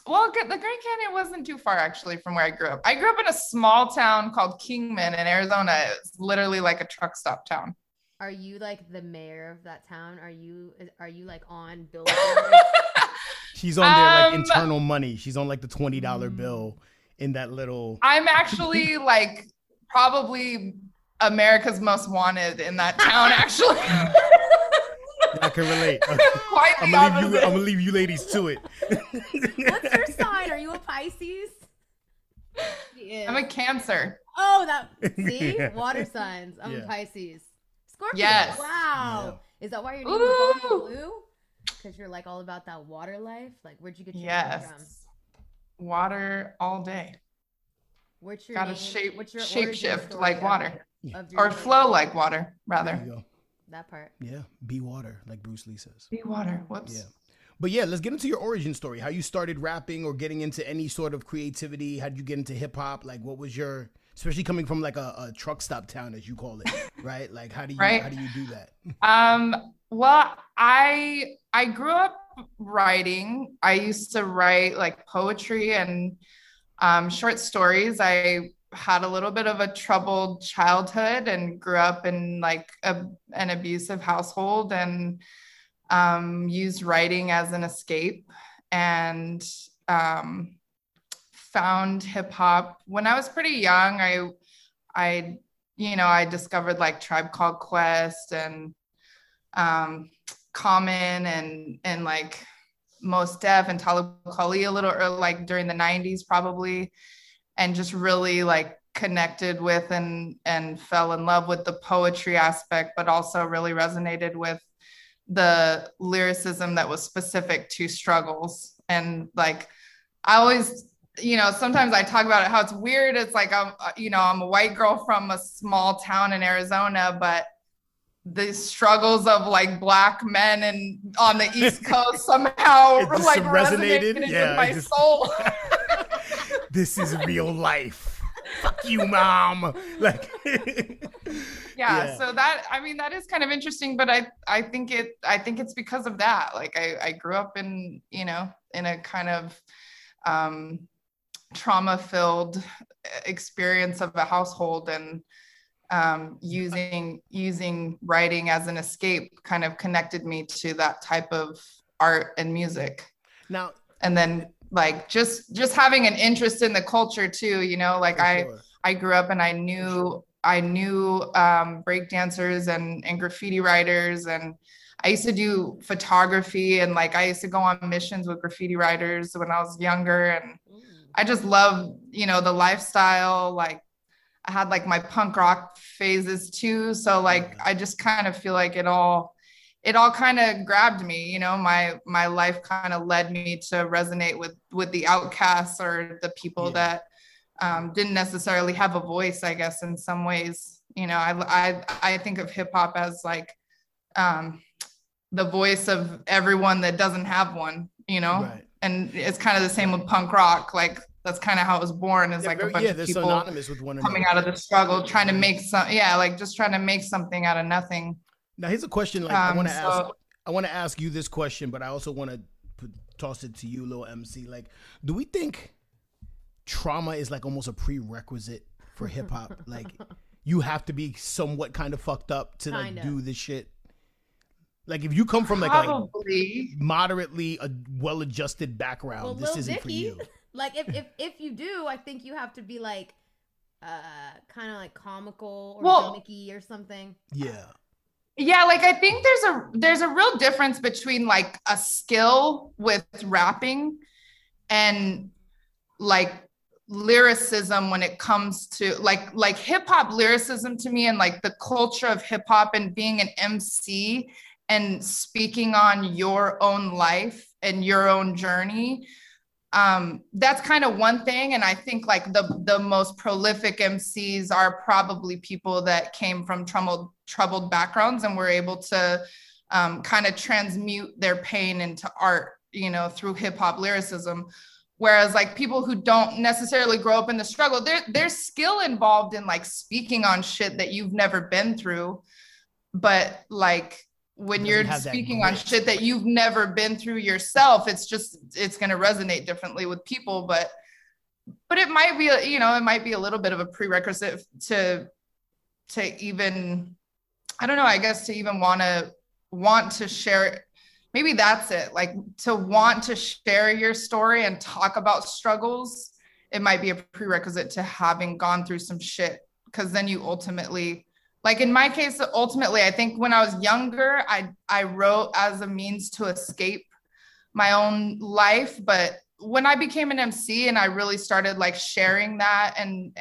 Well, the Grand Canyon wasn't too far, actually, from where I grew up. I grew up in a small town called Kingman in Arizona. It's literally like a truck stop town. Are you like the mayor of that town? Are you like on billboards? She's on their like internal money. She's on like the $20 bill in that little. I'm actually like probably America's most wanted in that town, actually. I can relate. Okay. I'm gonna leave you ladies to it. What's your sign? Are you a Pisces? Yeah. I'm a Cancer. Oh, that water signs. I'm a Pisces. Scorpio. Yes. Wow. Yeah. Is that why you're doing blue? Because you're like all about that water life. Like, where'd you get your water from? Water all day. What's your shape shift like water, or flow like water, rather. There you go. That part. Yeah. Be water, like Bruce Lee says. Be water. Whoops. Yeah. But yeah, let's get into your origin story. How you started rapping or getting into any sort of creativity. How'd you get into hip hop? Like what was your, especially coming from like a truck stop town as you call it, right? Like how do you do that? Well, I grew up writing. I used to write like poetry and short stories. I had a little bit of a troubled childhood and grew up in like an abusive household, and used writing as an escape, and found hip hop when I was pretty young. I discovered like Tribe Called Quest and Common and like Mos Def and Talib Kweli a little, or like during the 90s probably, and just really like connected with and fell in love with the poetry aspect, but also really resonated with the lyricism that was specific to struggles. And like, I always, sometimes I talk about it, how it's weird. It's like, I'm a white girl from a small town in Arizona, but the struggles of like Black men and on the East Coast somehow like resonated in my soul. This is real life. Fuck you, mom. Like, yeah. So that is kind of interesting, but I think it's because of that. Like I grew up in a kind of trauma-filled experience of a household, and using writing as an escape kind of connected me to that type of art and music. Now, and then like just having an interest in the culture too, like I grew up and I knew break dancers and graffiti writers, and I used to do photography, and like I used to go on missions with graffiti writers when I was younger, and I just love the lifestyle. Like I had like my punk rock phases too, so like I just kind of feel like it all kind of grabbed me, my life kind of led me to resonate with the outcasts, or the people that didn't necessarily have a voice, I guess, in some ways. I think of hip hop as like the voice of everyone that doesn't have one, right. And it's kind of the same with punk rock. Like that's kind of how it was born, is like a bunch of people synonymous with one coming out of the struggle, trying to make something out of nothing. Now here's a question, like I want to ask you this question, but I also want to toss it to you, Lil MC. Like, do we think trauma is like almost a prerequisite for hip hop? Like, you have to be somewhat kind of fucked up to like do this shit. Like, if you come from like moderately a well-adjusted background, well, this isn't Vicky, for you. Like, if you do, I think you have to be like kind of like comical or gimmicky or something. Yeah. Yeah, like I think there's a real difference between like a skill with rapping and like lyricism when it comes to like hip hop lyricism to me, and like the culture of hip hop and being an MC and speaking on your own life and your own journey. That's kind of one thing. And I think like the most prolific MCs are probably people that came from troubled backgrounds and were able to kind of transmute their pain into art, through hip hop lyricism. Whereas like people who don't necessarily grow up in the struggle, there's skill involved in like speaking on shit that you've never been through. But like when you're speaking on shit that you've never been through yourself, it's going to resonate differently with people. But it might be, a little bit of a prerequisite to even, I don't know, I guess to even want to share it. Maybe that's it, like to want to share your story and talk about struggles. It might be a prerequisite to having gone through some shit, because then you ultimately, like in my case, ultimately, I think when I was younger, I wrote as a means to escape my own life. But when I became an MC and I really started like sharing that and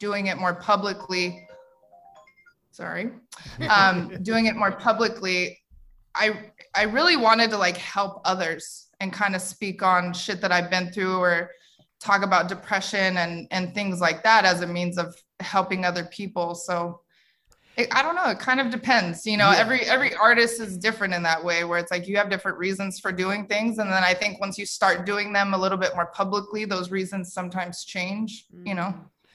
doing it more publicly, I really wanted to like help others and kind of speak on shit that I've been through, or talk about depression and things like that as a means of helping other people. So I don't know. It kind of depends, every artist is different in that way, where it's like you have different reasons for doing things. And then I think once you start doing them a little bit more publicly, those reasons sometimes change, Yeah,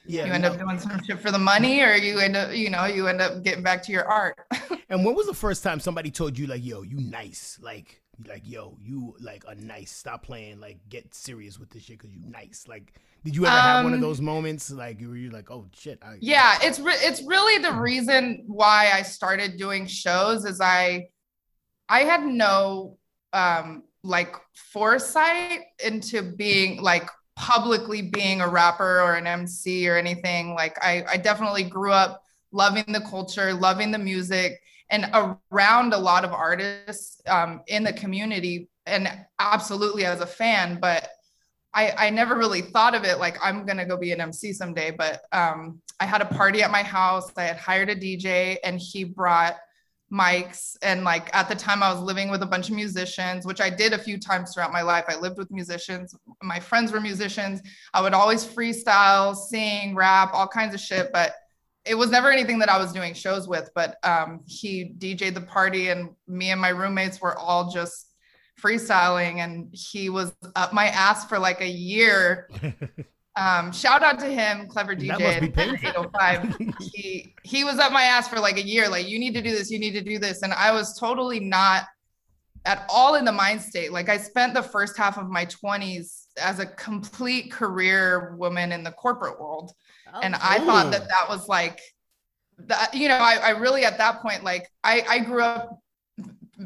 you end up doing some shit for the money, or you end up, you end up getting back to your art. And when was the first time somebody told you like, yo, you nice? Like, like, yo, you like a nice, stop playing, like get serious with this shit because you nice. Like, did you ever have one of those moments? Like, were you like, oh shit. Yeah, it's really the reason why I started doing shows is I had no like foresight into being like publicly being a rapper or an MC or anything. Like I definitely grew up loving the culture, loving the music, and around a lot of artists in the community, and absolutely as a fan, but I never really thought of it like I'm gonna go be an MC someday. But I had a party at my house. I had hired a DJ and he brought mics, and like at the time I was living with a bunch of musicians, which I did a few times throughout my life. I lived with musicians, my friends were musicians. I would always freestyle, sing, rap, all kinds of shit, but it was never anything that I was doing shows with. But he DJ'd the party and me and my roommates were all just freestyling, and he was up my ass for like a year. Shout out to him, clever DJ. That must be painful. 805. He was up my ass for like a year. Like, you need to do this, you need to do this. And I was totally not at all in the mind state. Like, I spent the first half of my 20s as a complete career woman in the corporate world. Oh, and I thought that was like, that, you know, I really at that point, like I grew up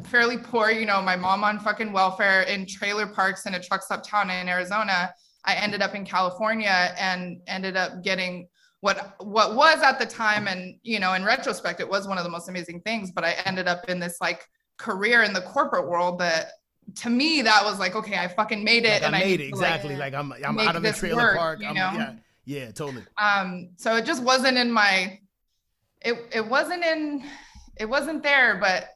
fairly poor, you know, my mom on fucking welfare in trailer parks in a truck stop town in Arizona. I ended up in California and ended up getting what was at the time. And, you know, in retrospect, it was one of the most amazing things, but I ended up in this like career in the corporate world that, to me, that was like, okay, I fucking made it. Like, and I made it. Exactly. Like I'm out of the trailer park. You know? Yeah, totally. So it just wasn't in my, it wasn't there, but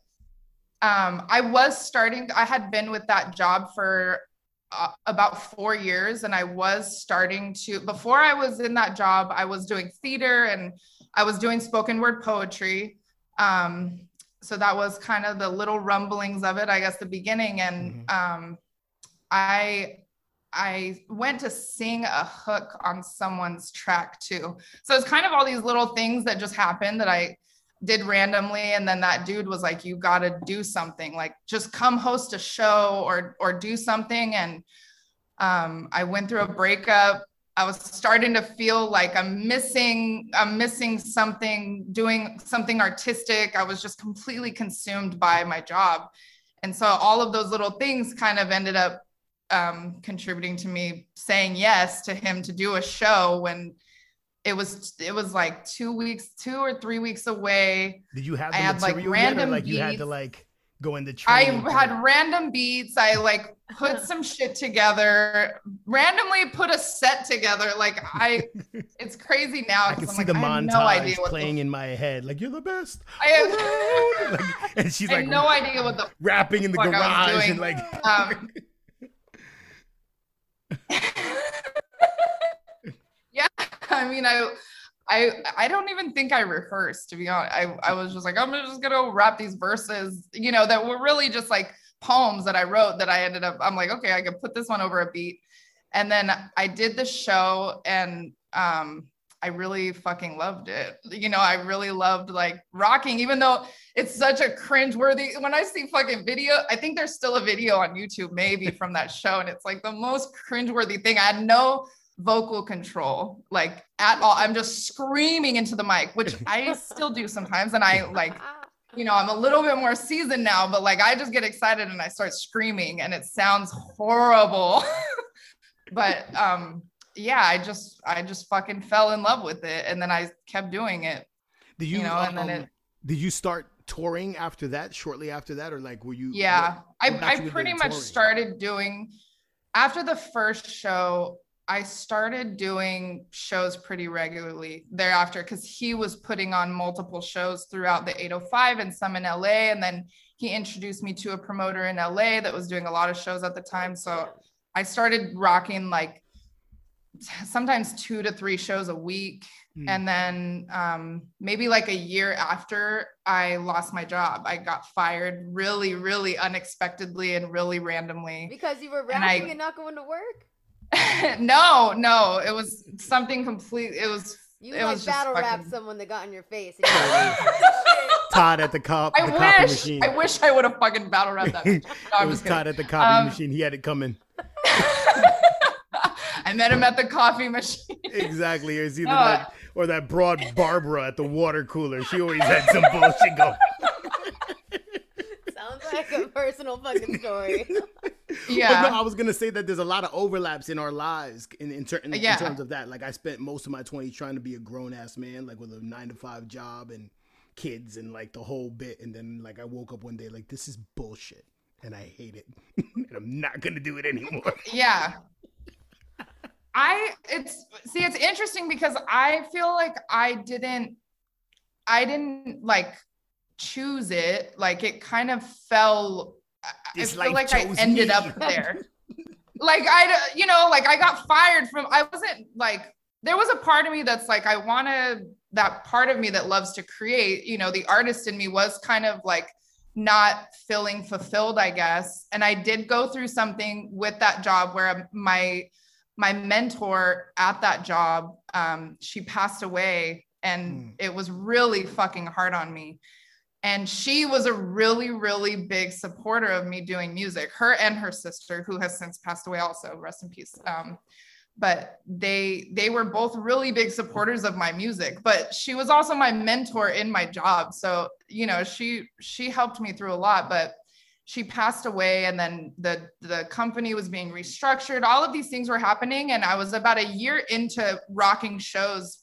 I was starting, I had been with that job for about 4 years, and I was starting to, before I was in that job, I was doing theater and I was doing spoken word poetry. So that was kind of the little rumblings of it, I guess, the beginning. And I went to sing a hook on someone's track too. So it's kind of all these little things that just happened that I did randomly. And then that dude was like, you got to do something, like just come host a show or do something. And I went through a breakup. I was starting to feel like I'm missing something, doing something artistic. I was just completely consumed by my job. And so all of those little things kind of ended up contributing to me saying yes to him to do a show when it was like 2 or 3 weeks away. Did you have the material like random beats? You had to like go in the train? I had random beats. I like put some shit together, randomly put a set together. Like it's crazy now. I can see the montage playing in my head. Like, you're the best. And she's like, I had no idea what the rapping in the garage and like. Yeah, I mean, I don't even think I rehearsed, to be honest. I was just like, I'm just gonna rap these verses, you know, that were really just like poems that I wrote that I ended up, I'm like, okay, I can put this one over a beat. And then I did the show, and I really fucking loved it. You know, I really loved like rocking, even though it's such a cringeworthy. When I see fucking video, I think there's still a video on YouTube maybe from that show. And it's like the most cringeworthy thing. I had no vocal control, like at all. I'm just screaming into the mic, which I still do sometimes. And I like, you know, I'm a little bit more seasoned now, but like, I just get excited and I start screaming and it sounds horrible, but, yeah, I just fucking fell in love with it, and then I kept doing it. Did you, and then did you start touring after that? Shortly after that, or like, were you? Yeah, I pretty much started doing after the first show. I started doing shows pretty regularly thereafter because he was putting on multiple shows throughout the 805 and some in LA, and then he introduced me to a promoter in LA that was doing a lot of shows at the time. So I started rocking like sometimes 2 to 3 shows a week. And then maybe like a year after, I lost my job. I got fired really, really unexpectedly and really randomly. Because you were rapping and not going to work? No, it was something complete. It was You like battle rap fucking... someone that got in your face. And Todd at the cop. I the wish. Copy machine. I wish I would have fucking battle rapped that. No, I was Todd at the copy machine. He had it coming. I met him at the coffee machine. Exactly. It was either that or that broad Barbara at the water cooler. She always had some bullshit going. Sounds like a personal fucking story. Yeah. Well, no, I was going to say that there's a lot of overlaps in our lives in terms of that. Like, I spent most of my 20s trying to be a grown-ass man, like, with a 9-to-5 job and kids and, like, the whole bit. And then, like, I woke up one day, like, this is bullshit. And I hate it. And I'm not going to do it anymore. Yeah. It's interesting because I feel like I didn't like choose it. Like, it kind of fell. This I feel like I ended up there. Like, I got fired from, I wasn't like, there was a part of me that's like, I wanted that part of me that loves to create, you know, the artist in me was kind of like not feeling fulfilled, I guess. And I did go through something with that job where my mentor at that job, she passed away, and it was really fucking hard on me. And she was a really, really big supporter of me doing music, her and her sister, who has since passed away also, rest in peace. But they were both really big supporters of my music, but she was also my mentor in my job. So, you know, she helped me through a lot, but she passed away, and then the company was being restructured. All of these things were happening. And I was about a year into rocking shows,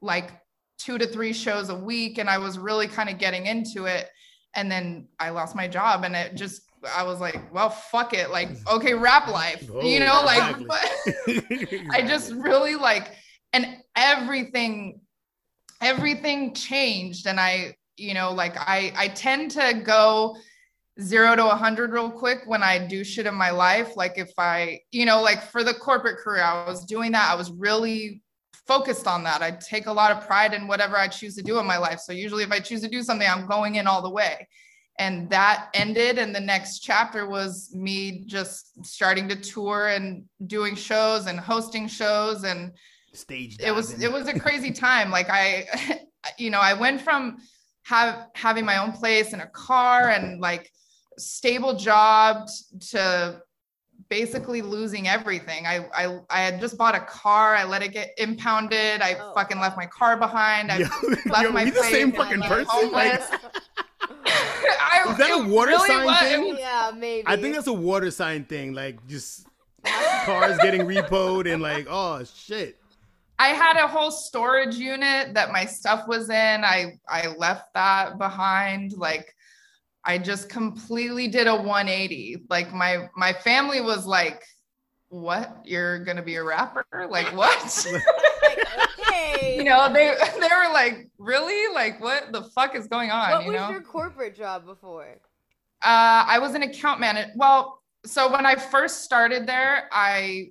like 2 to 3 shows a week. And I was really kind of getting into it. And then I lost my job, and I was like, well, fuck it. Like, okay, rap life, you know, exactly. Like, I just really like, and everything changed. And I, you know, like I tend to go 0 to 100 real quick when I do shit in my life. Like, if I, you know, like for the corporate career, I was doing that. I was really focused on that. I take a lot of pride in whatever I choose to do in my life. So usually if I choose to do something, I'm going in all the way. And that ended. And the next chapter was me just starting to tour and doing shows and hosting shows and stage diving. It was a crazy time. Like, I, you know, I went from having my own place and a car and like stable job to basically losing everything. I had just bought a car. I let it get impounded. I fucking left my car behind. I left my place. Are the same fucking person? Like, is that a water really sign thing? Yeah, maybe. I think that's a water sign thing. Like, just cars getting repoed and like, oh shit. I had a whole storage unit that my stuff was in. I left that behind. Like, I just completely did a 180. Like, my family was like, what? You're going to be a rapper? Like, what? You know, they were like, really? Like, what the fuck is going on? What was your corporate job before? I was an account manager. Well, so when I first started there, I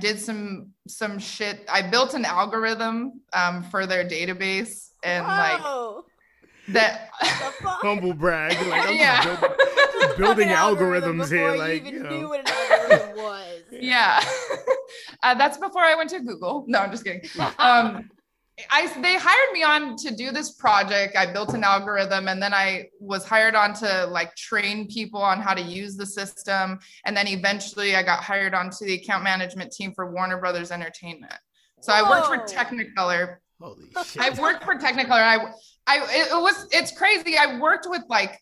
did some shit. I built an algorithm for their database and like that humble brag. Like, I'm just building algorithms here. Like, you know. Knew what an algorithm was. Yeah. That's before I went to Google. No, I'm just kidding. They hired me on to do this project. I built an algorithm, and then I was hired on to like train people on how to use the system. And then eventually I got hired onto the account management team for Warner Brothers Entertainment. So I worked for Technicolor. Holy shit. I worked for Technicolor. It's crazy. I worked with like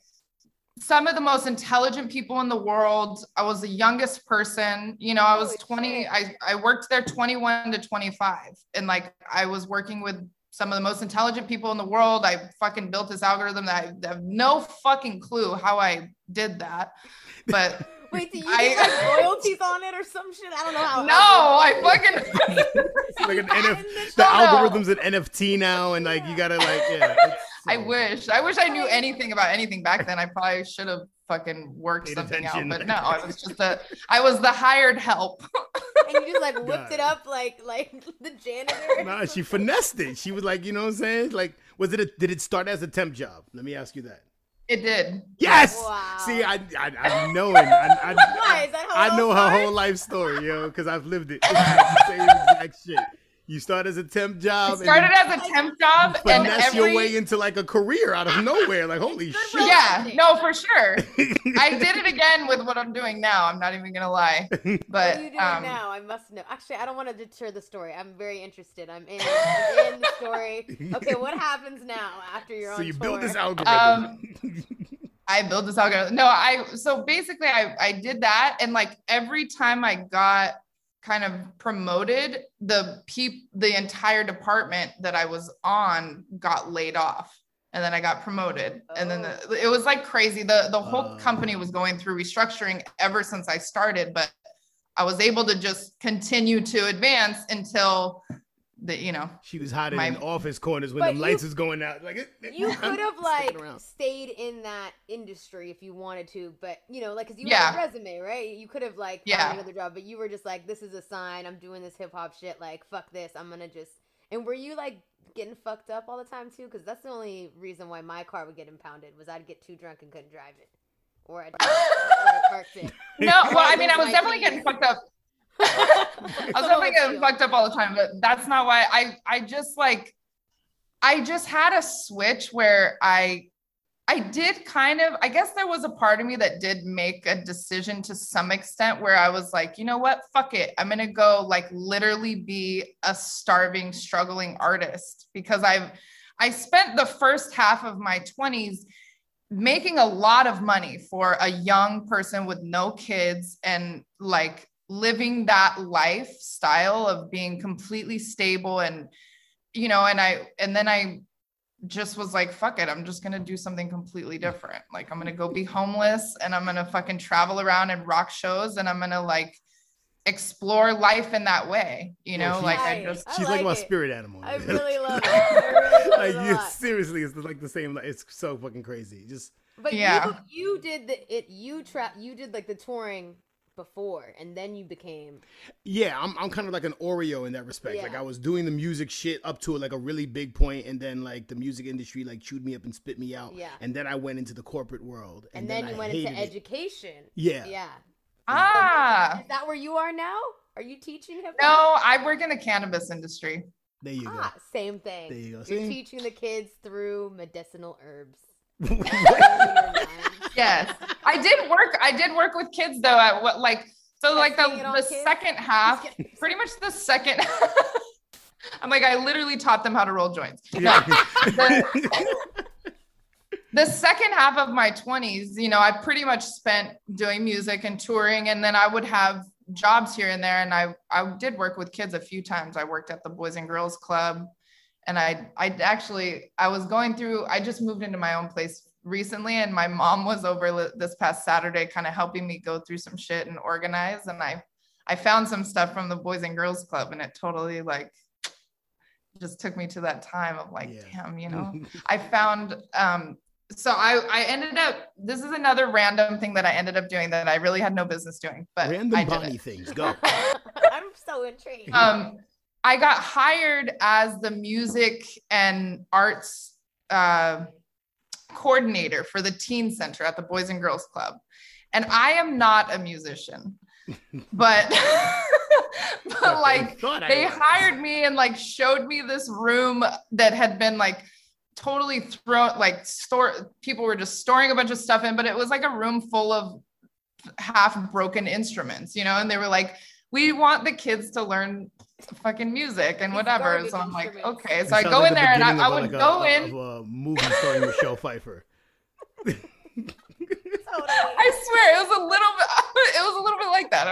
some of the most intelligent people in the world. I was the youngest person, you know, I was 20. I worked there 21 to 25. And like, I was working with some of the most intelligent people in the world. I fucking built this algorithm that I have no fucking clue how I did that. But wait, do you get like royalties on it or some shit? I don't know how. No, I fucking. It's like the algorithm's an NFT now. And like, you gotta like, yeah. I wish I knew anything about anything back then. I probably should have fucking worked something out, but no, I was the hired help. And you just like whipped it up like the janitor. Nah, she finessed it. She was like, you know what I'm saying? Like, did it start as a temp job? Let me ask you that. It did. Yes. Wow. See, I know it. I know her whole life story, yo, because I've lived it. It's the same exact shit. You start as a temp job. And that's your way into like a career out of nowhere. Like, holy shit. Yeah, no, for sure. I did it again with what I'm doing now. I'm not even going to lie. But you do it now. I must know. Actually, I don't want to deter the story. I'm very interested. I'm in the story. Okay, what happens now after you're on tour? So you build this algorithm. I built this algorithm. No, so basically I did that. And like every time I got kind of promoted, the entire department that I was on got laid off, and then I got promoted. Oh. And then it was like crazy. The whole company was going through restructuring ever since I started, but I was able to just continue to advance until she was hiding in office corners when the lights is going out. Like you could have stayed in that industry if you wanted to, but because you had a resume, right? You could have found another job, but you were just like, this is a sign. I'm doing this hip hop shit. Like, fuck this. I'm gonna just. And were you getting fucked up all the time too? Because that's the only reason why my car would get impounded was I'd get too drunk and couldn't drive it, or I'd parked it. No, well, I was definitely getting fucked up. I was definitely getting fucked up all the time, but that's not why I just had a switch where I did kind of, I guess there was a part of me that did make a decision to some extent where I was like, you know what, fuck it. I'm going to go literally be a starving, struggling artist, because I spent the first half of my 20s making a lot of money for a young person with no kids and living that lifestyle of being completely stable and, and then I just was like, fuck it. I'm just going to do something completely different. Like, I'm going to go be homeless and I'm going to fucking travel around and rock shows. And I'm going to explore life in that way. She's like my spirit animal. I really love it. Seriously, it's the same. It's so fucking crazy. You did the touring before, and then you became I'm kind of like an Oreo in that respect. I was doing the music shit up to a really big point, and then the music industry chewed me up and spit me out, and then I went into the corporate world, and then you went into education. Is that where you are now? Are you teaching hip-hop? No, I work in the cannabis industry. There you go, same thing. There you go. You're teaching the kids through medicinal herbs. Yes, I did work with kids though. At what the second half, pretty much the second. I'm I literally taught them how to roll joints. Yeah. The second half of my 20s, I pretty much spent doing music and touring, and then I would have jobs here and there. And I did work with kids a few times. I worked at the Boys and Girls Club. And I just moved into my own place recently, and my mom was over this past Saturday kind of helping me go through some shit and organize. And I found some stuff from the Boys and Girls Club, and it totally just took me to that time of damn, I found, so I ended up, this is another random thing that I ended up doing that I really had no business doing, but random Bonnie things, go. I'm so intrigued. I got hired as the music and arts coordinator for the teen center at the Boys and Girls Club. And I am not a musician, but they hired me and showed me this room that had been totally thrown, people were just storing a bunch of stuff in, but it was a room full of half broken instruments, and they were we want the kids to learn fucking music and whatever. So I'm okay. So I go in there, and I would go in a movie starring Michelle Pfeiffer. I swear it was a little bit like that.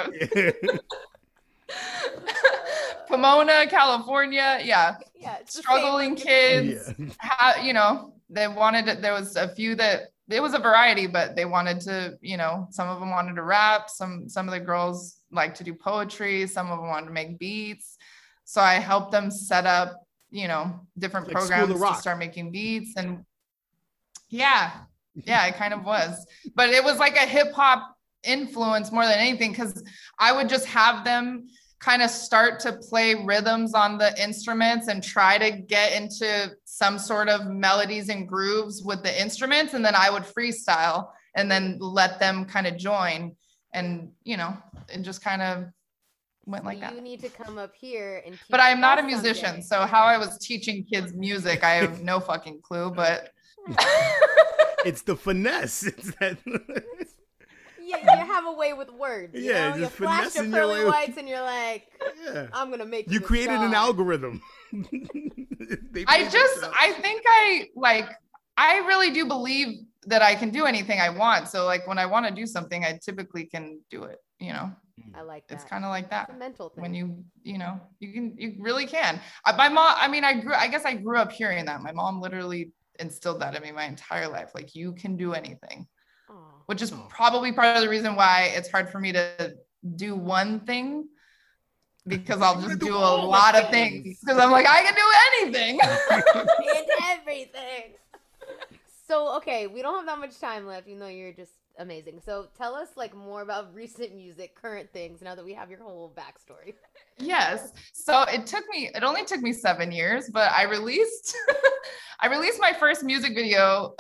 Pomona, California. Yeah. Struggling kids. Yeah. They wanted, there was a few that it was a variety, but they wanted to, some of them wanted to rap. Some of the girls to do poetry. Some of them wanted to make beats. So I helped them set up, different programs to start making beats. And yeah, it kind of was, but it was a hip hop influence more than anything. 'Cause I would just have them kind of start to play rhythms on the instruments and try to get into some sort of melodies and grooves with the instruments. And then I would freestyle and then let them kind of join and, and just kind of went like that. You need to come up here and teach. But I'm not a musician, someday. So how I was teaching kids music, I have no fucking clue, but it's the finesse. It's that you have a way with words. You know? You flash your pearly whites and you're like, I'm going to make you created song. An algorithm. I really do believe that I can do anything I want. So like when I want to do something, I typically can do it, you know? I like that. It's kind of like that. It's a mental thing. When you really can. I grew up hearing that. My mom literally instilled that in me my entire life. Like, you can do anything. Which is probably part of the reason why it's hard for me to do one thing, because I'll just do a lot of things. Because I'm like, I can do anything. And everything. So, okay, we don't have that much time left, even though you're just amazing. So tell us like more about recent music, current things, now that we have your whole backstory. Yes. So it only took me 7 years, but I released my first music video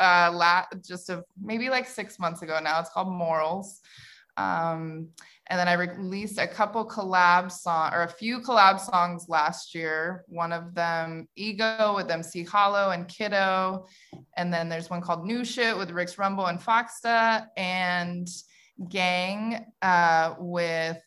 maybe 6 months ago now. It's called Morals. And then I released a few collab songs last year. One of them, Ego with MC Hollow and Kiddo. And then there's one called New Shit with Rick Rumble and Foxta, and Gang with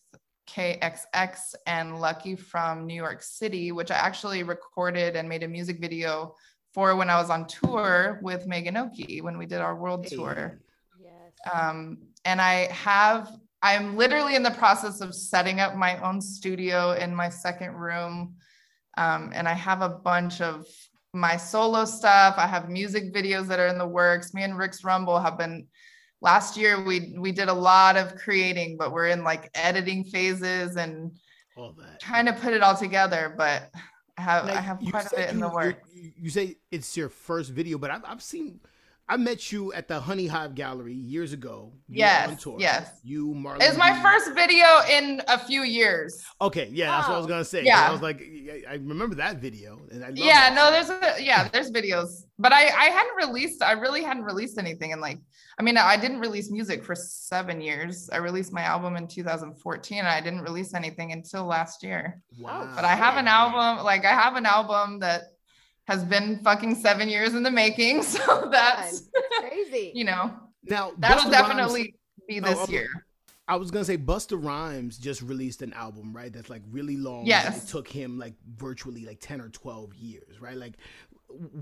KXX and Lucky from New York City, which I actually recorded and made a music video for when I was on tour with Megan Okie when we did our world tour. Yes. And I'm literally in the process of setting up my own studio in my second room. And I have a bunch of my solo stuff. I have music videos that are in the works. Me and Rick's Rumble have been, last year we did a lot of creating, but we're in like editing phases and all that, trying to put it all together. But I have quite a bit in the works. You say it's your first video, but I met you at the Honey Hive Gallery years ago. Yes. You, Marley. It's my first video in a few years. Okay, yeah, that's what I was gonna say. Yeah, I was like, I remember that video, and I love that. There's videos, but I really hadn't released anything in I didn't release music for 7 years. I released my album in 2014, and I didn't release anything until last year. Wow! But I have an album. Like, I have an album that has been fucking 7 years in the making. So that's crazy. You know, now that'll definitely be this year. I was going to say Busta Rhymes just released an album, right? That's like really long. Yes. It took him like virtually like 10 or 12 years, right? Like,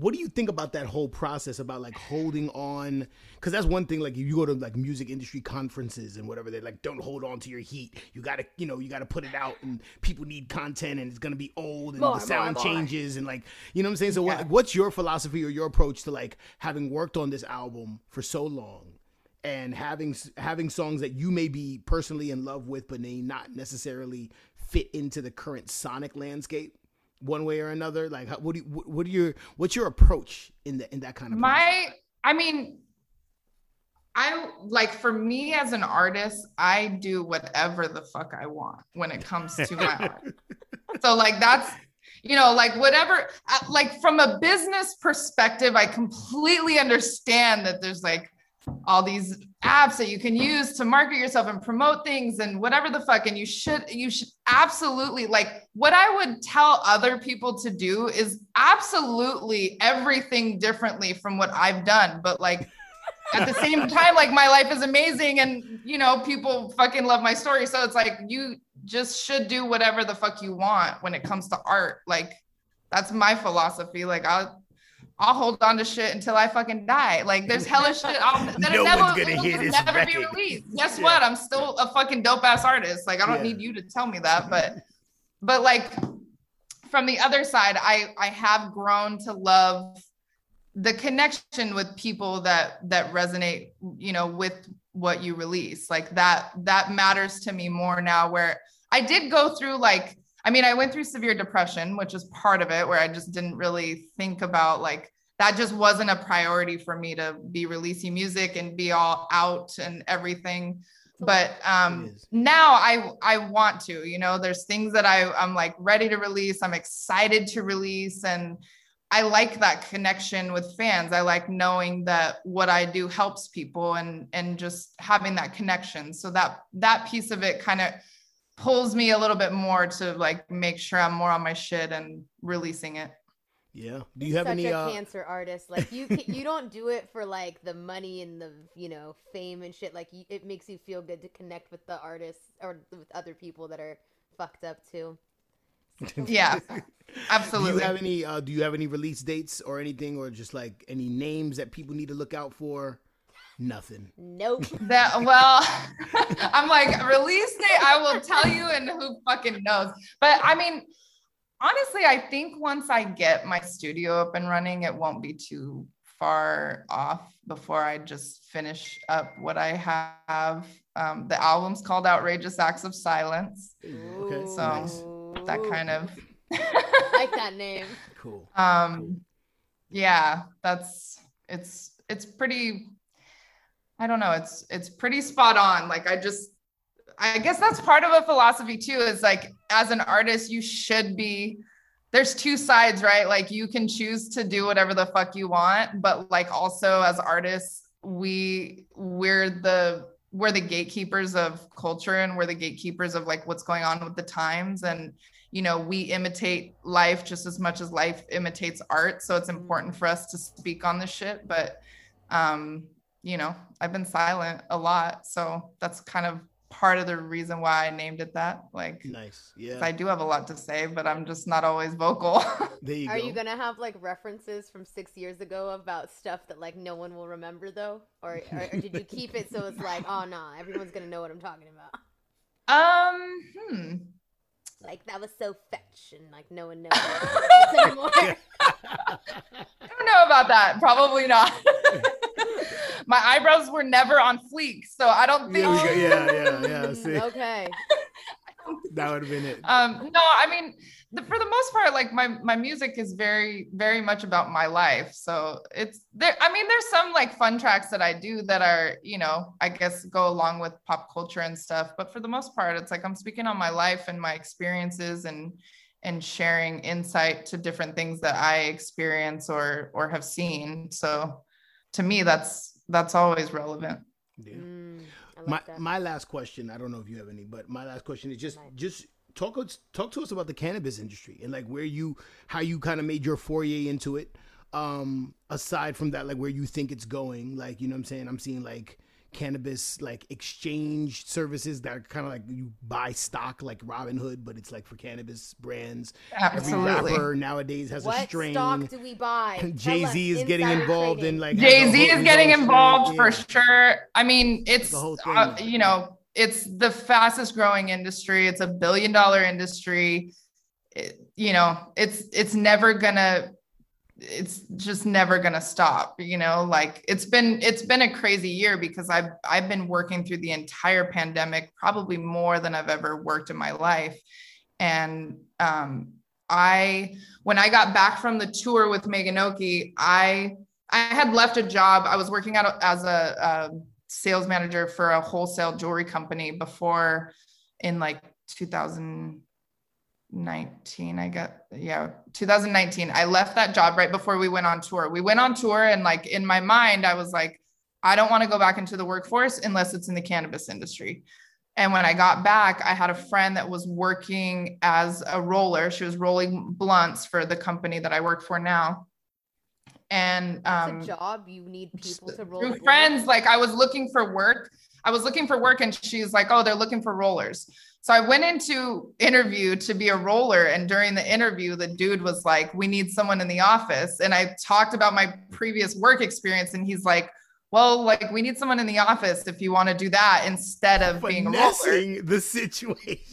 what do you think about that whole process about like holding on? Because that's one thing, like you go to like music industry conferences and whatever, they're like, don't hold on to your heat. You gotta put it out, and people need content, and it's gonna be old, and the sound changes, and like, you know what I'm saying? So what's your philosophy or your approach to like having worked on this album for so long and having songs that you may be personally in love with, but may not necessarily fit into the current sonic landscape one way or another? Like, what's your approach in that kind of process? For me as an artist, I do whatever the fuck I want when it comes to my art. So like, that's, you know, like whatever, like from a business perspective, I completely understand that there's like all these apps that you can use to market yourself and promote things and whatever the fuck. And you should absolutely, like, what I would tell other people to do is absolutely everything differently from what I've done. But like, at the same time, like, my life is amazing and, you know, people fucking love my story. So it's like, you just should do whatever the fuck you want when it comes to art. Like, that's my philosophy. Like, I'll hold on to shit until I fucking die. Like, there's hella shit that'll never be released. Guess what? I'm still a fucking dope ass artist. Like, I don't need you to tell me that, but like, from the other side, I have grown to love the connection with people that resonate, you know, with what you release. Like, that matters to me more now, where I did go through I went through severe depression, which is part of it, where I just didn't really think about, like, that just wasn't a priority for me to be releasing music and be all out and everything. But now I want to, you know, there's things that I'm like ready to release. I'm excited to release. And I like that connection with fans. I like knowing that what I do helps people and just having that connection. So that piece of it kind of pulls me a little bit more to like make sure I'm more on my shit and releasing it. Yeah. Do you have such any a cancer artist? Like you don't do it for like the money and the, you know, fame and shit. Like it makes you feel good to connect with the artists or with other people that are fucked up too. Yeah, absolutely. Do you have any release dates or anything, or just like any names that people need to look out for? Nothing. Nope. I'm like, release date, I will tell you, and who fucking knows. But I mean, honestly, I think once I get my studio up and running, it won't be too far off before I just finish up what I have. The album's called Outrageous Acts of Silence. Ooh, okay. So nice. That kind of I like that name. Cool. Yeah, that's it's pretty, I don't know, it's pretty spot on. Like I guess that's part of a philosophy too, is like, as an artist, you should be, there's two sides, right? Like you can choose to do whatever the fuck you want, but like also as artists, we're the gatekeepers of culture, and we're the gatekeepers of like what's going on with the times. And, you know, we imitate life just as much as life imitates art. So it's important for us to speak on this shit. But, you know, I've been silent a lot. So that's kind of part of the reason why I named it that. Like, nice. Yeah. I do have a lot to say, but I'm just not always vocal. There you go. Are you going to have like references from 6 years ago about stuff that like no one will remember though? Or did you keep it so it's like, oh no, everyone's going to know what I'm talking about? Like that was so fetch and like no one knows anymore. I don't know about that. Probably not. My eyebrows were never on fleek, so I don't think. Yeah. See. Okay. That would have been it. No, I mean, for the most part, like my music is very, very much about my life. So it's there. I mean, there's some like fun tracks that I do that are, you know, I guess go along with pop culture and stuff. But for the most part, it's like I'm speaking on my life and my experiences and sharing insight to different things that I experience or have seen. So to me, that's always relevant. Yeah. My last question, I don't know if you have any, but my last question is just talk to us about the cannabis industry and like how you kind of made your foray into it. Aside from that, like where you think it's going, like, you know what I'm saying? I'm seeing like cannabis, like exchange services that are kind of like you buy stock like Robinhood, but it's like for cannabis brands. Absolutely. Every rapper nowadays has a strain. What stock do we buy? Jay-Z is getting involved in like Jay-Z is getting involved for sure. I mean, it's you know, it's the fastest growing industry. It's $1 billion industry. You know, it's just never going to stop, you know, like it's been a crazy year because I've been working through the entire pandemic, probably more than I've ever worked in my life. And, when I got back from the tour with Megan Okie, I had left a job. I was working out as a sales manager for a wholesale jewelry company before in like 2019. I left that job right before we went on tour. And like in my mind, I was like, I don't want to go back into the workforce unless it's in the cannabis industry. And when I got back, I had a friend that was working as a roller. She was rolling blunts for the company that I work for now. And it's a job you need people to roll. Through friends, like I was looking for work, and she's like, oh, they're looking for rollers. So I went into interview to be a roller. And during the interview, the dude was like, we need someone in the office. And I talked about my previous work experience. And he's like, well, like we need someone in the office if you want to do that instead of being a roller. The situation.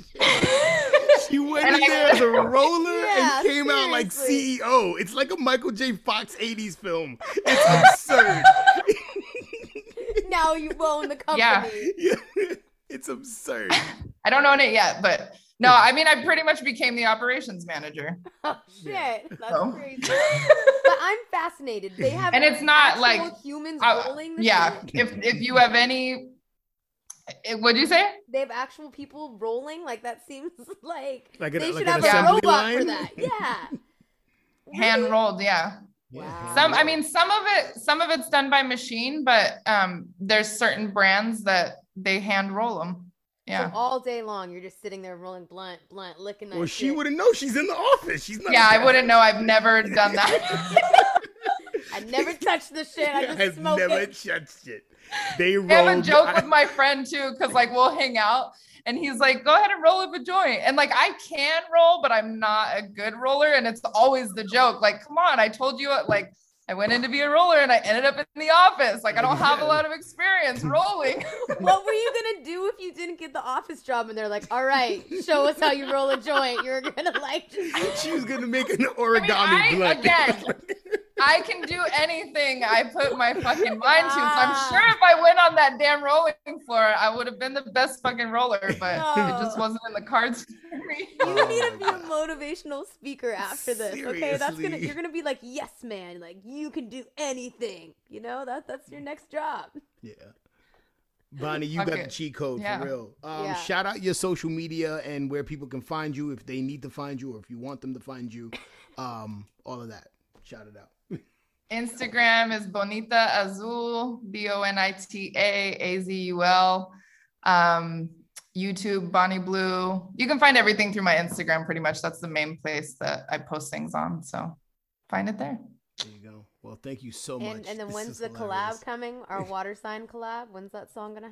She went in there as a roller and came out like CEO. It's like a Michael J. Fox 80s film. It's absurd. Now you own the company. Yeah. It's absurd. I don't own it yet, but no, I mean, I pretty much became the operations manager. Oh shit, that's crazy. But I'm fascinated. They have, and it's not like humans rolling. Yeah, shit. If you have any, what'd you say? They have actual people rolling. Like that seems like they should have a robot line for that. Yeah, hand rolled. Yeah. Wow. Some of it's done by machine, but there's certain brands that they hand roll them. Yeah. So all day long, you're just sitting there rolling blunt, licking that. Well, she wouldn't know. She's in the office. She's not. Yeah, I wouldn't know. I've never done that. I never touched the shit. I just smoked it. I've never touched it. They rolled. I have a joke with my friend too, because like we'll hang out and he's like, go ahead and roll up a joint. And like, I can roll, but I'm not a good roller. And it's always the joke. Like, come on, I told you, like, I went in to be a roller and I ended up in the office. Like, I don't have a lot of experience rolling. What were you going to do if you didn't get the office job? And they're like, all right, show us how you roll a joint. You're going to like. She was going to make an origami blunt. Again, I can do anything I put my fucking mind to. So I'm sure if I went on that damn rolling floor, I would have been the best fucking roller, but it just wasn't in the cards for me. You need to be a motivational speaker after this. Seriously. Okay, that's gonna, you're going to be like, yes, man. Like, you can do anything, you know, that's your next job. Yeah. Bonnie, you got the cheat code for real. Shout out your social media and where people can find you if they need to find you or if you want them to find you, all of that. Shout it out. Instagram is Bonita Azul, BonitaAzul. YouTube, Bonnie Blue. You can find everything through my Instagram pretty much. That's the main place that I post things on. So find it there. There you go. Well, thank you so much. And then when's the collab coming? Our water sign collab? When's that song going to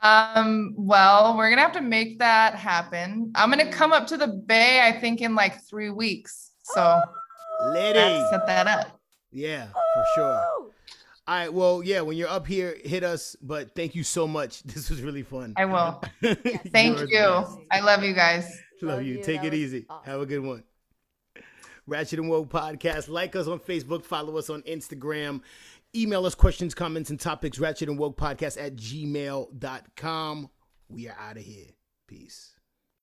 happen? Well, we're going to have to make that happen. I'm going to come up to the Bay, I think, in like 3 weeks. So set that up. Yeah, for sure. All right. Well, yeah, when you're up here, hit us. But thank you so much. This was really fun. I will. Thank you. I love you guys. Love you. Take it easy. Awesome. Have a good one. Ratchet and Woke Podcast. Like us on Facebook. Follow us on Instagram. Email us questions, comments, and topics. Ratchet and Woke Podcast at gmail.com. We are out of here. Peace.